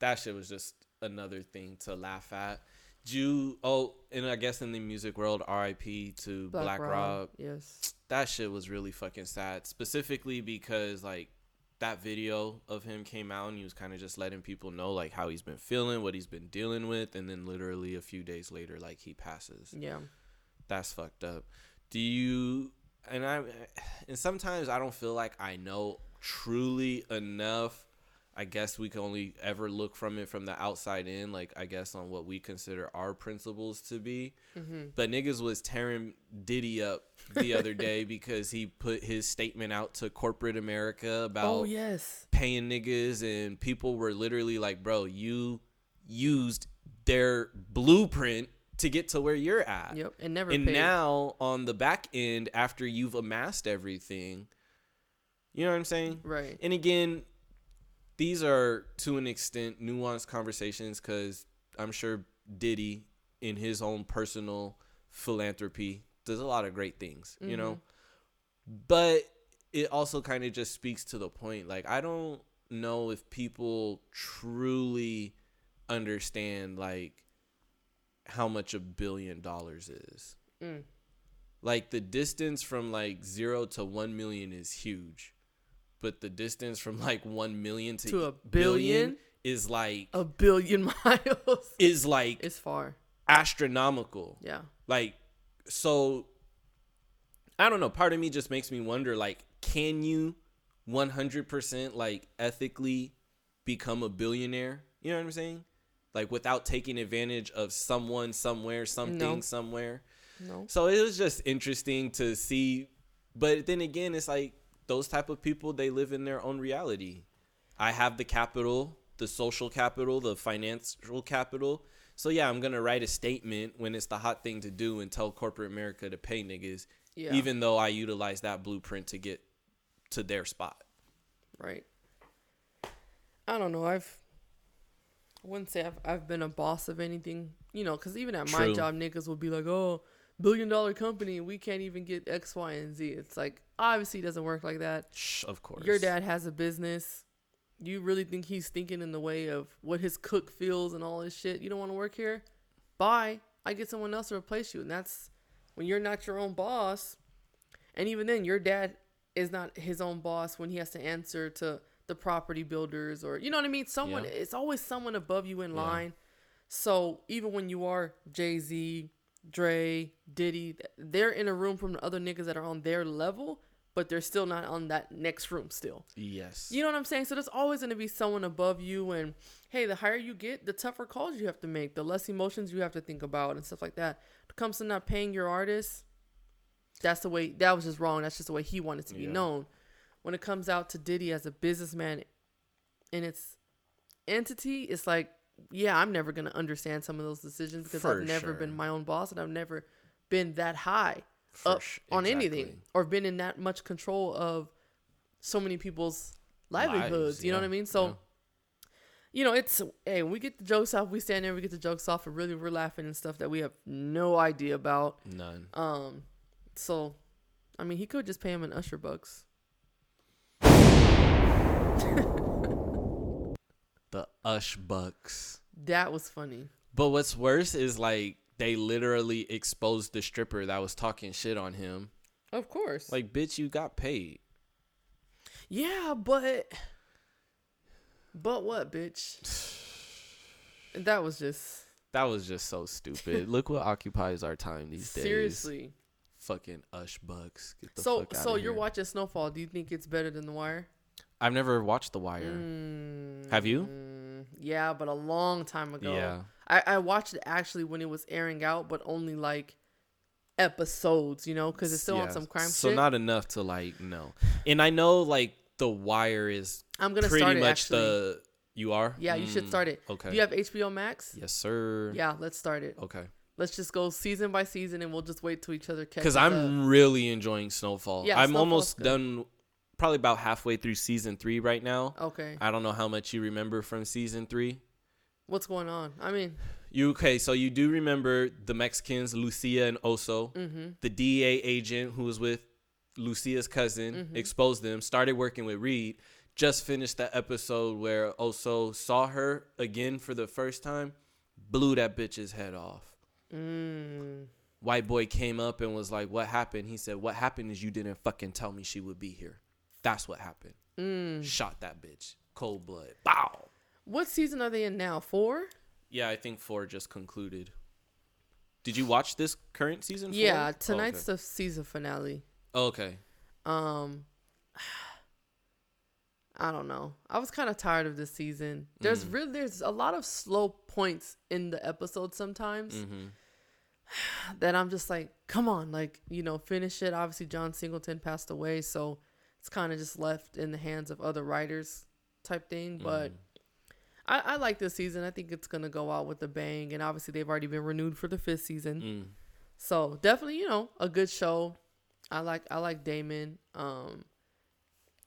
that shit was just another thing to laugh at. Ju- oh, and I guess in the music world, R I P to Black, Black Rob. Rob. Yes. That shit was really fucking sad, specifically because, like, that video of him came out and he was kind of just letting people know, like, how he's been feeling, what he's been dealing with, and then literally a few days later, like, he passes. Yeah. That's fucked up. Do you... And I, and sometimes I don't feel like I know truly enough. I guess we can only ever look from it from the outside in, like, I guess on what we consider our principles to be. Mm-hmm. But niggas was tearing Diddy up the other day because he put his statement out to corporate America about oh, yes. paying niggas, and people were literally like, bro, you used their blueprint to get to where you're at. Yep, and never And paid. Now on the back end, after you've amassed everything, you know what I'm saying? Right. And again, these are, to an extent, nuanced conversations because I'm sure Diddy, in his own personal philanthropy, does a lot of great things, mm-hmm. you know? But it also kind of just speaks to the point. Like, I don't know if people truly understand, like, how much a billion dollars is. Mm. Like, the distance from, like, zero to one million is huge. But the distance from like one million to, to a billion, billion is like a billion miles. Is like it's far, astronomical. Yeah. Like, so I don't know. Part of me just makes me wonder, like, can you one hundred percent like ethically become a billionaire? You know what I'm saying? Like, without taking advantage of someone, somewhere, something, no. somewhere. No. So it was just interesting to see. But then again, it's like, those type of people, they live in their own reality. I have the capital, the social capital, the financial capital. So, yeah, I'm going to write a statement when it's the hot thing to do and tell corporate America to pay niggas, yeah. even though I utilize that blueprint to get to their spot. Right. I don't know. I've, I wouldn't say I've, I've been a boss of anything, you know, because even at True. my job, niggas will be like, oh, billion dollar company, we can't even get X, Y, and Z. It's like, obviously it doesn't work like that. Of course. Your dad has a business. You really think he's thinking in the way of what his cook feels and all this shit? You don't want to work here? Bye. I get someone else to replace you. And that's when you're not your own boss. And even then, your dad is not his own boss when he has to answer to the property builders or, you know what I mean? Someone, yeah. It's always someone above you in line. Yeah. So even when you are Jay Z, Dre, Diddy, they're in a room from the other niggas that are on their level, but they're still not on that next room still. Yes. You know what I'm saying? So there's always going to be someone above you, and hey, the higher you get, the tougher calls you have to make, the less emotions you have to think about and stuff like that. When it comes to not paying your artists, that's the way, that was just wrong. That's just the way he wanted to be yeah. known. When it comes out to Diddy as a businessman in its entity, it's like, yeah, I'm never going to understand some of those decisions because For I've never sure. been my own boss, and I've never been that high For up sh- on exactly. anything or been in that much control of so many people's livelihoods. Lives, you yeah. know what I mean? So, yeah. you know, it's, hey, when we get the jokes off, we stand there, we get the jokes off, and really we're laughing and stuff that we have no idea about. None. Um, So, I mean, he could just pay him an Usher bucks. The Ush bucks. That was funny. But what's worse is, like, they literally exposed the stripper that was talking shit on him. Of course. Like, bitch, you got paid. Yeah, but. But what, bitch? That was just. That was just so stupid. Look what occupies our time these days. Seriously. Fucking Ush bucks. Get the so, fuck out so of you're here. Watching Snowfall. Do you think it's better than The Wire? I've never watched The Wire. Mm, Have you? Yeah, but a long time ago. Yeah. I, I watched it actually when it was airing out, but only like episodes, you know, because it's still yeah. on some crime so shit. So not enough to like, no. And I know like The Wire is I'm gonna pretty start it, much actually. the... You are? Yeah, mm, you should start it. Okay. Do you have H B O Max? Yes, sir. Yeah, let's start it. Okay. Let's just go season by season and we'll just wait till each other catches up. Because I'm really enjoying Snowfall. Yeah, I'm Snowfall's almost good. done... probably about halfway through season three right now. Okay. I don't know how much you remember from season three. What's going on? I mean... You, okay, so you do remember the Mexicans, Lucia and Oso. Mm-hmm. The D E A agent who was with Lucia's cousin, mm-hmm. exposed them, started working with Reed, just finished the episode where Oso saw her again for the first time, blew that bitch's head off. Mm. White boy came up and was like, what happened? He said, what happened is you didn't fucking tell me she would be here. That's what happened. Mm. Shot that bitch. Cold blood. Bow. What season are they in now? Four? Yeah, I think four just concluded. Did you watch this current season four? Yeah, tonight's oh, okay. the season finale. Oh, okay. Um, I don't know. I was kind of tired of this season. There's mm. really there's a lot of slow points in the episode sometimes mm-hmm. that I'm just like, come on, like, you know, finish it. Obviously, John Singleton passed away, so it's kind of just left in the hands of other writers type thing, but... Mm. I, I like this season. I think it's going to go out with a bang. And obviously, they've already been renewed for the fifth season. Mm. So, definitely, you know, a good show. I like I like Damon. Um,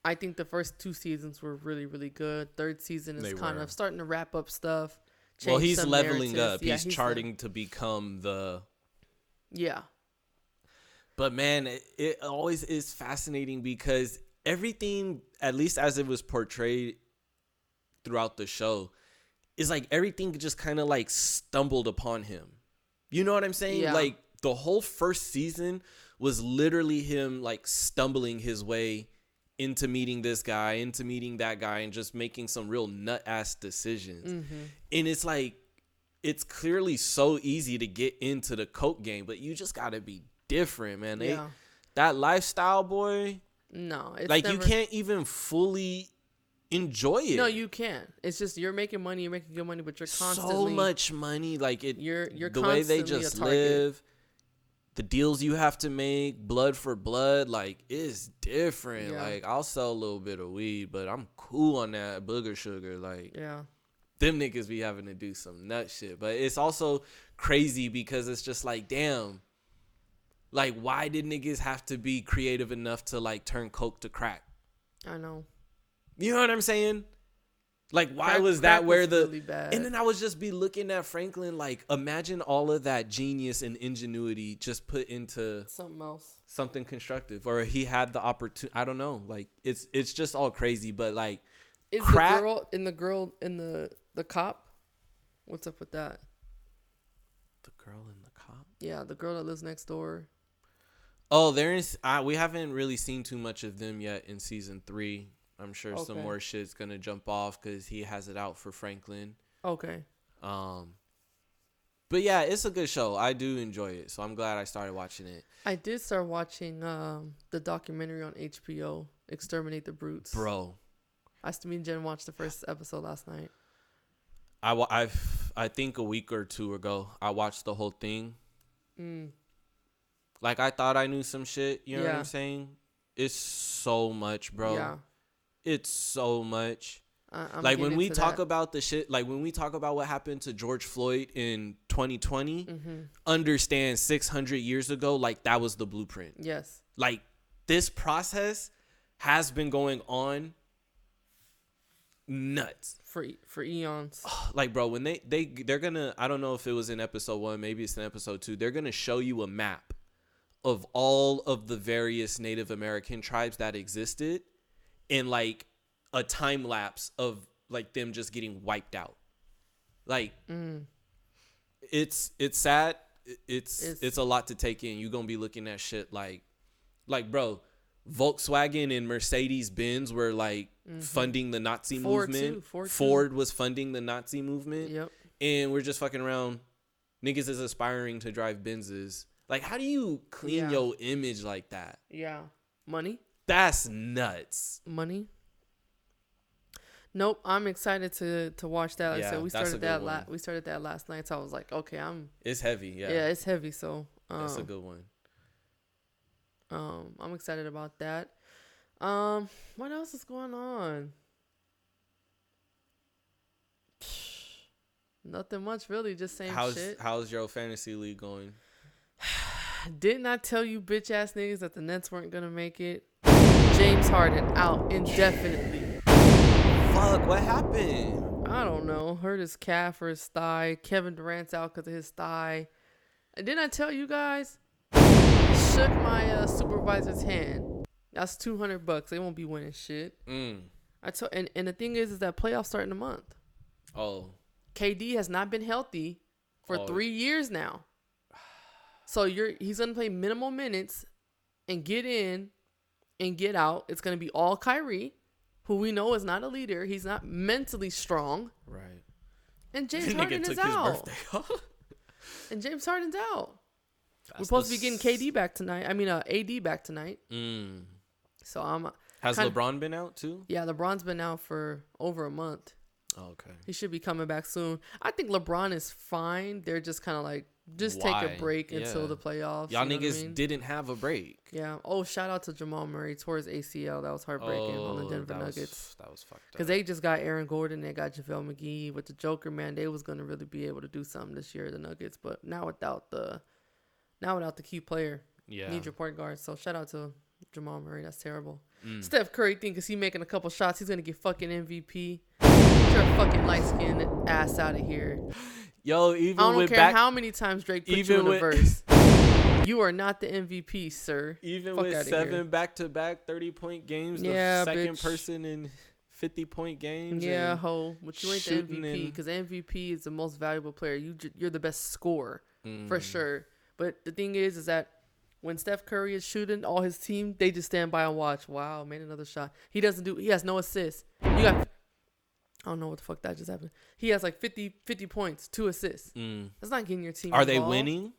I think the first two seasons were really, really good. Third season is they kind were. of starting to wrap up stuff. Well, he's leveling narratives. up. Yeah, he's, he's charting like, to become the... Yeah. But, man, it, it always is fascinating because everything, at least as it was portrayed... throughout the show is like everything just kind of like stumbled upon him. You know what I'm saying? Yeah. Like the whole first season was literally him like stumbling his way into meeting this guy, into meeting that guy, and just making some real nut ass decisions. Mm-hmm. And it's like, it's clearly so easy to get into the coke game, but you just gotta be different, man. They, yeah. That lifestyle, boy. No, it's like never- you can't even fully enjoy it. No, you can. It's just you're making money, you're making good money, but you're constantly so much money. Like it, you're you're the way they just live, the deals you have to make, blood for blood, like it's different. Yeah. Like I'll sell a little bit of weed, but I'm cool on that booger sugar. Like yeah, them niggas be having to do some nut shit. But it's also crazy because it's just like damn, like why did niggas have to be creative enough to like turn coke to crack? I know. You know what I'm saying? Like, why crack, was that where was the... Really bad. And then I would just be looking at Franklin, like, imagine all of that genius and ingenuity just put into... Something else. Something constructive. Or he had the opportunity... I don't know. Like, it's it's just all crazy, but, like, Is crack... the girl in the girl in the, the cop? What's up with that? The girl in the cop? Yeah, the girl that lives next door. Oh, there is... Uh, we haven't really seen too much of them yet in season three. I'm sure okay. some more shit's going to jump off because he has it out for Franklin. Okay. Um, but, yeah, it's a good show. I do enjoy it, so I'm glad I started watching it. I did start watching um, the documentary on H B O, Exterminate the Brutes. Bro. I still mean Jen watched the first episode last night. I, I've, I think a week or two ago, I watched the whole thing. Mm. Like, I thought I knew some shit. You know yeah. what I'm saying? It's so much, bro. Yeah. It's so much. I'm like when we talk that. about the shit, like when we talk about what happened to George Floyd in twenty twenty, mm-hmm. understand six hundred years ago, like that was the blueprint. Yes. Like this process has been going on nuts for, for eons. Like, bro, when they, they, they're going to, I don't know if it was in episode one, maybe it's in episode two. They're going to show you a map of all of the various Native American tribes that existed. In like a time lapse of like them just getting wiped out. Like mm. it's, it's sad. It's, it's, it's a lot to take in. You're going to be looking at shit like, like bro, Volkswagen and Mercedes Benz were like mm-hmm. funding the Nazi Ford movement. Too, Ford, Ford too. was funding the Nazi movement. Yep. And we're just fucking around. Niggas is aspiring to drive Benzes. Like, how do you clean yeah. your image like that? Yeah. Money. That's nuts. Money. Nope, I'm excited to to watch that. Like yeah, I said, we started that la- we started that last night, so I was like, okay, I'm. It's heavy, yeah. Yeah, it's heavy, so. Um, that's a good one. Um, I'm excited about that. Um, what else is going on? Nothing much, really. Just same how's, shit. How's your fantasy league going? Didn't I tell you, bitch ass niggas, that the Nets weren't gonna make it? James Harden out indefinitely. Fuck, what happened? I don't know. Hurt his calf or his thigh. Kevin Durant's out because of his thigh. And didn't I tell you guys? Shook my uh, supervisor's hand. That's two hundred bucks. They won't be winning shit. Mm. I told, and, and the thing is, is that playoffs start in a month. Oh. K D has not been healthy for oh. three years now. So you're he's going to play minimal minutes and get in and get out. It's going to be all Kyrie, who we know is not a leader. He's not mentally strong. Right. And James Harden is out. And James Harden's out. That's We're supposed to be getting K D back tonight. I mean, uh, A D back tonight. Mm. So I'm. Has LeBron of, been out too? Yeah, LeBron's been out for over a month. Oh, okay. He should be coming back soon. I think LeBron is fine. They're just kind of like, just Why? take a break yeah. until the playoffs. Y'all you know niggas I mean? didn't have a break. Yeah. Oh, shout out to Jamal Murray. Tore his A C L. That was heartbreaking oh, on the Denver that Nuggets. Was, that was fucked up. Because they just got Aaron Gordon. They got JaVale McGee. With the Joker, man, they was going to really be able to do something this year, the Nuggets. But now without the, now without the key player. Yeah. Need your point guard. So shout out to Jamal Murray. That's terrible. Mm. Steph Curry thinks he's making a couple shots. He's going to get fucking M V P. Get your fucking light-skinned ass out of here. Yo, even I don't with care back, how many times Drake put even you in with, the verse. You are not the M V P, sir. Even Fuck with seven here. back-to-back thirty-point games, yeah, the second bitch. person in fifty-point games. Yeah, ho. But you ain't the M V P because M V P is the most valuable player. You, you're the best scorer mm. for sure. But the thing is, is that when Steph Curry is shooting, all his team, they just stand by and watch. Wow, made another shot. He doesn't do. He has no assists. You got. I don't know what the fuck that just happened. He has like fifty points, two assists. Mm. That's not getting your team. Are involved. They winning?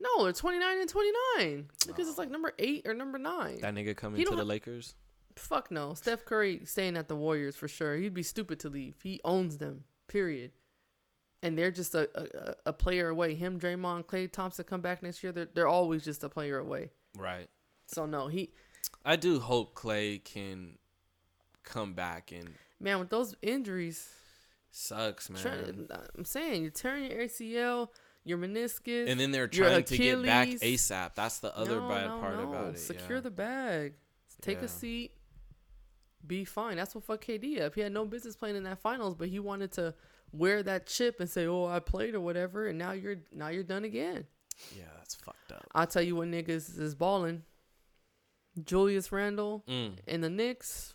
No, they're twenty-nine and twenty-nine because oh. it's like number eight or number nine. That nigga coming to the ha- Lakers? Fuck no. Steph Curry staying at the Warriors for sure. He'd be stupid to leave. He owns them, period. And they're just a, a, a player away. Him, Draymond, Klay Thompson come back next year. They're, they're always just a player away. Right. So no, he. I do hope Klay can come back and. Man, with those injuries. Sucks, man. Try, I'm saying, you're tearing your A C L, your meniscus. And then they're trying to get back ASAP. That's the other no, bad no, part no. about it. Secure yeah. the bag. Take yeah. a seat. Be fine. That's what fucked K D up. He had no business playing in that finals, but he wanted to wear that chip and say, oh, I played or whatever, and now you're now you're done again. Yeah, that's fucked up. I'll tell you what niggas is balling. Julius Randle mm. and the Knicks.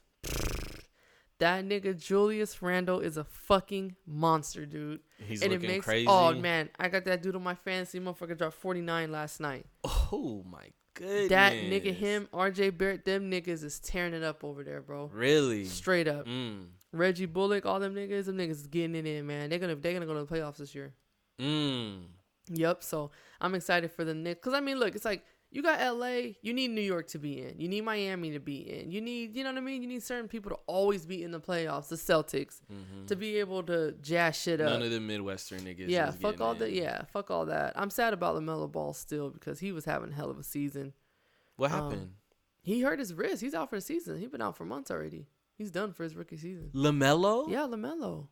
That nigga Julius Randle is a fucking monster, dude. He's and looking it makes, crazy. Oh, man. I got that dude on my fantasy. Motherfucker dropped forty-nine last night. Oh, my goodness. That nigga, him, R J Barrett, them niggas is tearing it up over there, bro. Really? Straight up. Mm. Reggie Bullock, all them niggas, them niggas is getting it in, man. They're going to they're gonna go to the playoffs this year. Mm. Yep. So, I'm excited for the Knicks. Because, I mean, look, it's like. You got L A, you need New York to be in. You need Miami to be in. You need, you know what I mean? You need certain people to always be in the playoffs, the Celtics, mm-hmm. to be able to jazz shit up. None of the Midwestern niggas. Yeah, fuck all that. Yeah, fuck all that. I'm sad about LaMelo Ball still because he was having a hell of a season. What happened? Um, he hurt his wrist. He's out for the season. He's been out for months already. He's done for his rookie season. LaMelo? Yeah, LaMelo.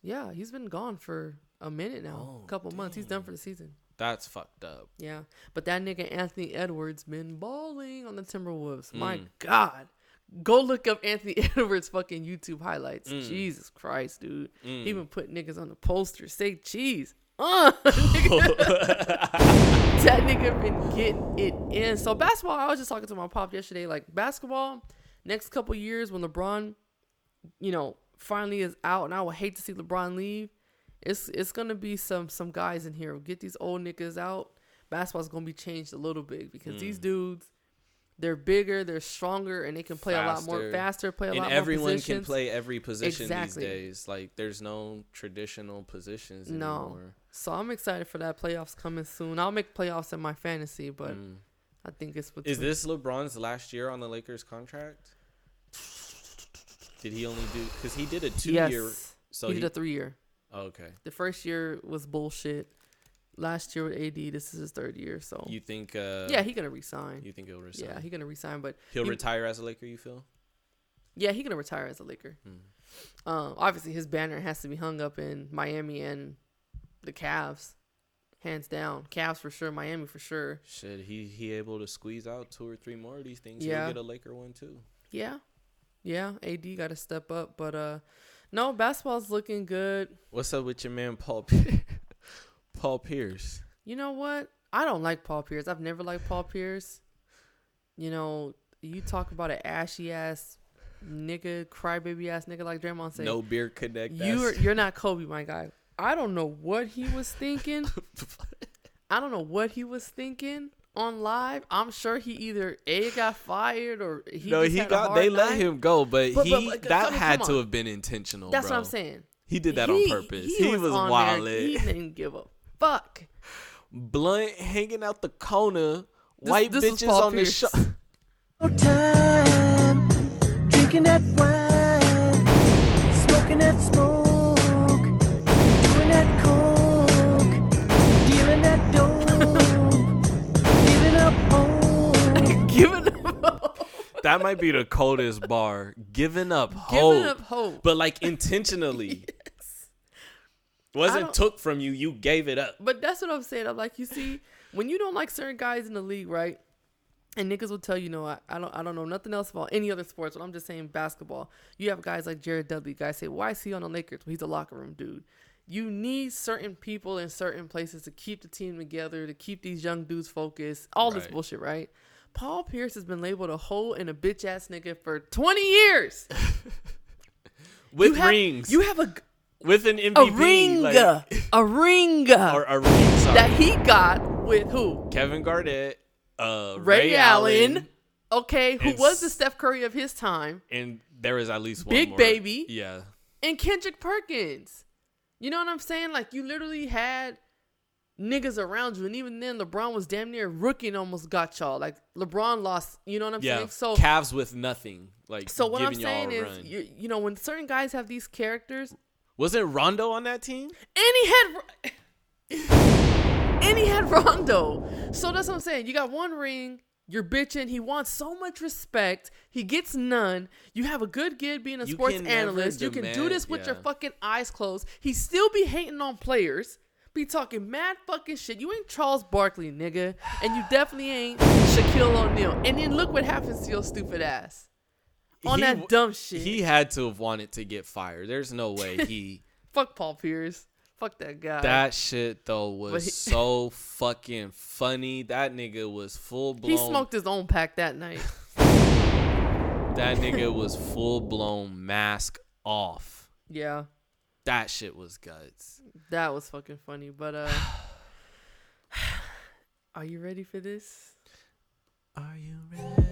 Yeah, he's been gone for a minute now, oh, a couple damn. months. He's done for the season. That's fucked up. Yeah. But that nigga Anthony Edwards been balling on the Timberwolves. Mm. My God. Go look up Anthony Edwards fucking YouTube highlights. Mm. Jesus Christ, dude. Mm. He been putting niggas on the poster. Say cheese. Uh, nigga. That nigga been getting it in. So basketball, I was just talking to my pop yesterday. Like basketball, next couple years when LeBron, you know, finally is out. And I would hate to see LeBron leave. It's it's going to be some some guys in here. Get these old niggas out. Basketball's going to be changed a little bit because mm. these dudes, they're bigger, they're stronger, and they can play faster. a lot more faster, play a and lot more positions. And everyone can play every position exactly. these days. Like, there's no traditional positions anymore. No. So I'm excited for that. Playoffs coming soon. I'll make playoffs in my fantasy, but mm. I think it's... Between. Is this LeBron's last year on the Lakers contract? Did he only do... Because he did a two-year... Yes. So he did he, a three-year. Okay. The first year was bullshit. Last year with A D, this is his third year. So you think? Uh, yeah, he's gonna resign. You think he'll resign? Yeah, he's gonna resign, but he'll he, retire as a Laker. You feel? Yeah, he's gonna retire as a Laker. Hmm. Um, obviously, his banner has to be hung up in Miami and the Cavs. Hands down. Cavs for sure. Miami for sure. Shit, he he able to squeeze out two or three more of these things. Yeah. He'll get a Laker one too. Yeah. Yeah. A D got to step up. But, uh, no, basketball's looking good. What's up with your man Paul Pierce? Paul Pierce? You know what? I don't like Paul Pierce. I've never liked Paul Pierce. You know, you talk about an ashy-ass nigga, crybaby-ass nigga like Draymond said. No beer connect. You're, you're not Kobe, my guy. I don't know what he was thinking. I don't know what he was thinking on live. I'm sure he either A, got fired or he no, just he had got. A hard they night. Let him go, but, but he but, but, that I mean, had to have been intentional. That's bro. What I'm saying. He did that he, on purpose. He, he was, was wild. He didn't give a fuck. Blunt hanging out the corner. This, white this bitches on the show. No time drinking that wine, smoking that smoke. That might be the coldest bar. Giving up hope. Giving up hope. But like intentionally. Yes. Wasn't took from you. You gave it up. But that's what I'm saying. I'm like, you see, when you don't like certain guys in the league, right? And niggas will tell you, no, I, I don't I don't know nothing else about any other sports. But I'm just saying basketball. You have guys like Jared Dudley. Guys say, why is he on the Lakers? Well, he's a locker room dude. You need certain people in certain places to keep the team together, to keep these young dudes focused. All right. This bullshit, right? Paul Pierce has been labeled a hoe and a bitch ass nigga for twenty years. With you have, rings. You have a with an M V P. A ring. Like, a ring. Or a ring, sorry. That he got with who? Kevin Garnett, uh, Ray, Ray Allen. Allen. Okay, who was the Steph Curry of his time. And there is at least one Big more. Baby. Yeah. And Kendrick Perkins. You know what I'm saying? Like, you literally had niggas around you, and even then LeBron was damn near rookie and almost got y'all. Like LeBron lost, you know what I'm yeah, saying? So Cavs with nothing. Like, so what I'm saying is, you, you know, when certain guys have these characters, wasn't Rondo on that team? And he had, and he had Rondo. So that's what I'm saying. You got one ring. You're bitching. He wants so much respect. He gets none. You have a good kid being a you sports analyst. Demand, you can do this with yeah. your fucking eyes closed. He still be hating on players. Be talking mad fucking shit. You ain't Charles Barkley, nigga. And you definitely ain't Shaquille O'Neal. And then look what happens to your stupid ass. On he, that dumb shit. He had to have wanted to get fired. There's no way he... Fuck Paul Pierce. Fuck that guy. That shit, though, was he, so fucking funny. That nigga was full-blown... He smoked his own pack that night. That nigga was full-blown mask off. Yeah. That shit was guts. That was fucking funny. But uh are you ready for this? Are you ready?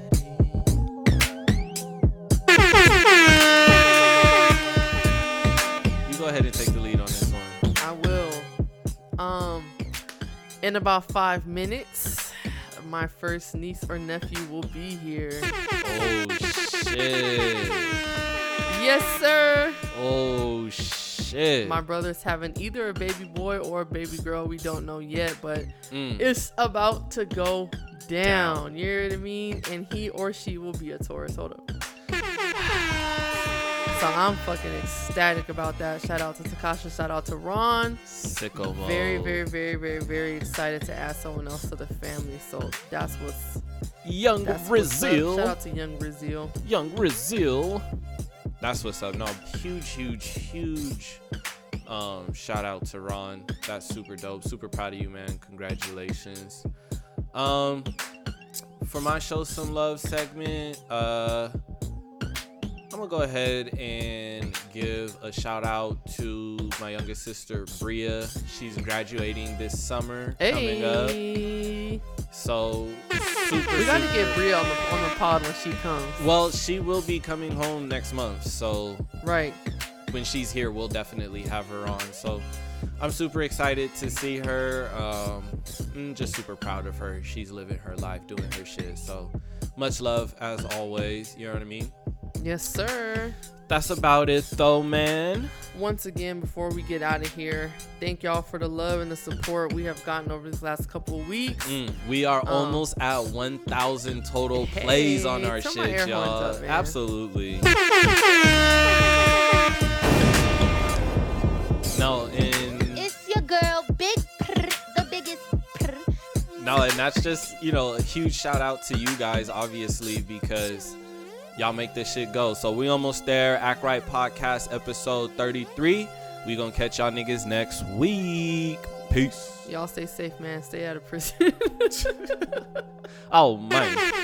You go ahead and take the lead on this one. I will. Um in about five minutes, my first niece or nephew will be here. Oh shit. Yes, sir. Oh shit. Shit. My brother's having either a baby boy or a baby girl. We don't know yet, but mm. it's about to go down. down. You know what I mean? And he or she will be a Taurus. Hold up. So I'm fucking ecstatic about that. Shout out to Takasha. Shout out to Ron. Sicko mode. Very, very, very, very, very excited to add someone else to the family. So that's what's... Young that's Brazil. What's shout out to Young Brazil. Young Brazil. That's what's up. No, huge, huge, huge um, shout out to Ron. That's super dope. Super proud of you, man. Congratulations. Um, for my Show Some Love segment, uh, I'm going to go ahead and give a shout out to my youngest sister, Bria. She's graduating this summer hey. coming up. So... Super, we gotta super. get Bria on the, on the pod when she comes. Well, she will be coming home next month, so right when she's here, we'll definitely have her on. So I'm super excited to see her. Um, just super proud of her. She's living her life, doing her shit. So much love as always. You know what I mean? Yes, sir. That's about it, though, man. Once again, before we get out of here, thank y'all for the love and the support we have gotten over these last couple of weeks. Mm, we are um, almost at one thousand total hey, plays on our shit, y'all. Up, absolutely. No, and it's your girl, Big Pr, the Big No, and that's just, you know, a huge shout out to you guys, obviously, because y'all make this shit go. So we almost there. Act Right Podcast, episode thirty-three. We gonna catch y'all niggas next week. Peace. Y'all stay safe, man. Stay out of prison. Oh, man.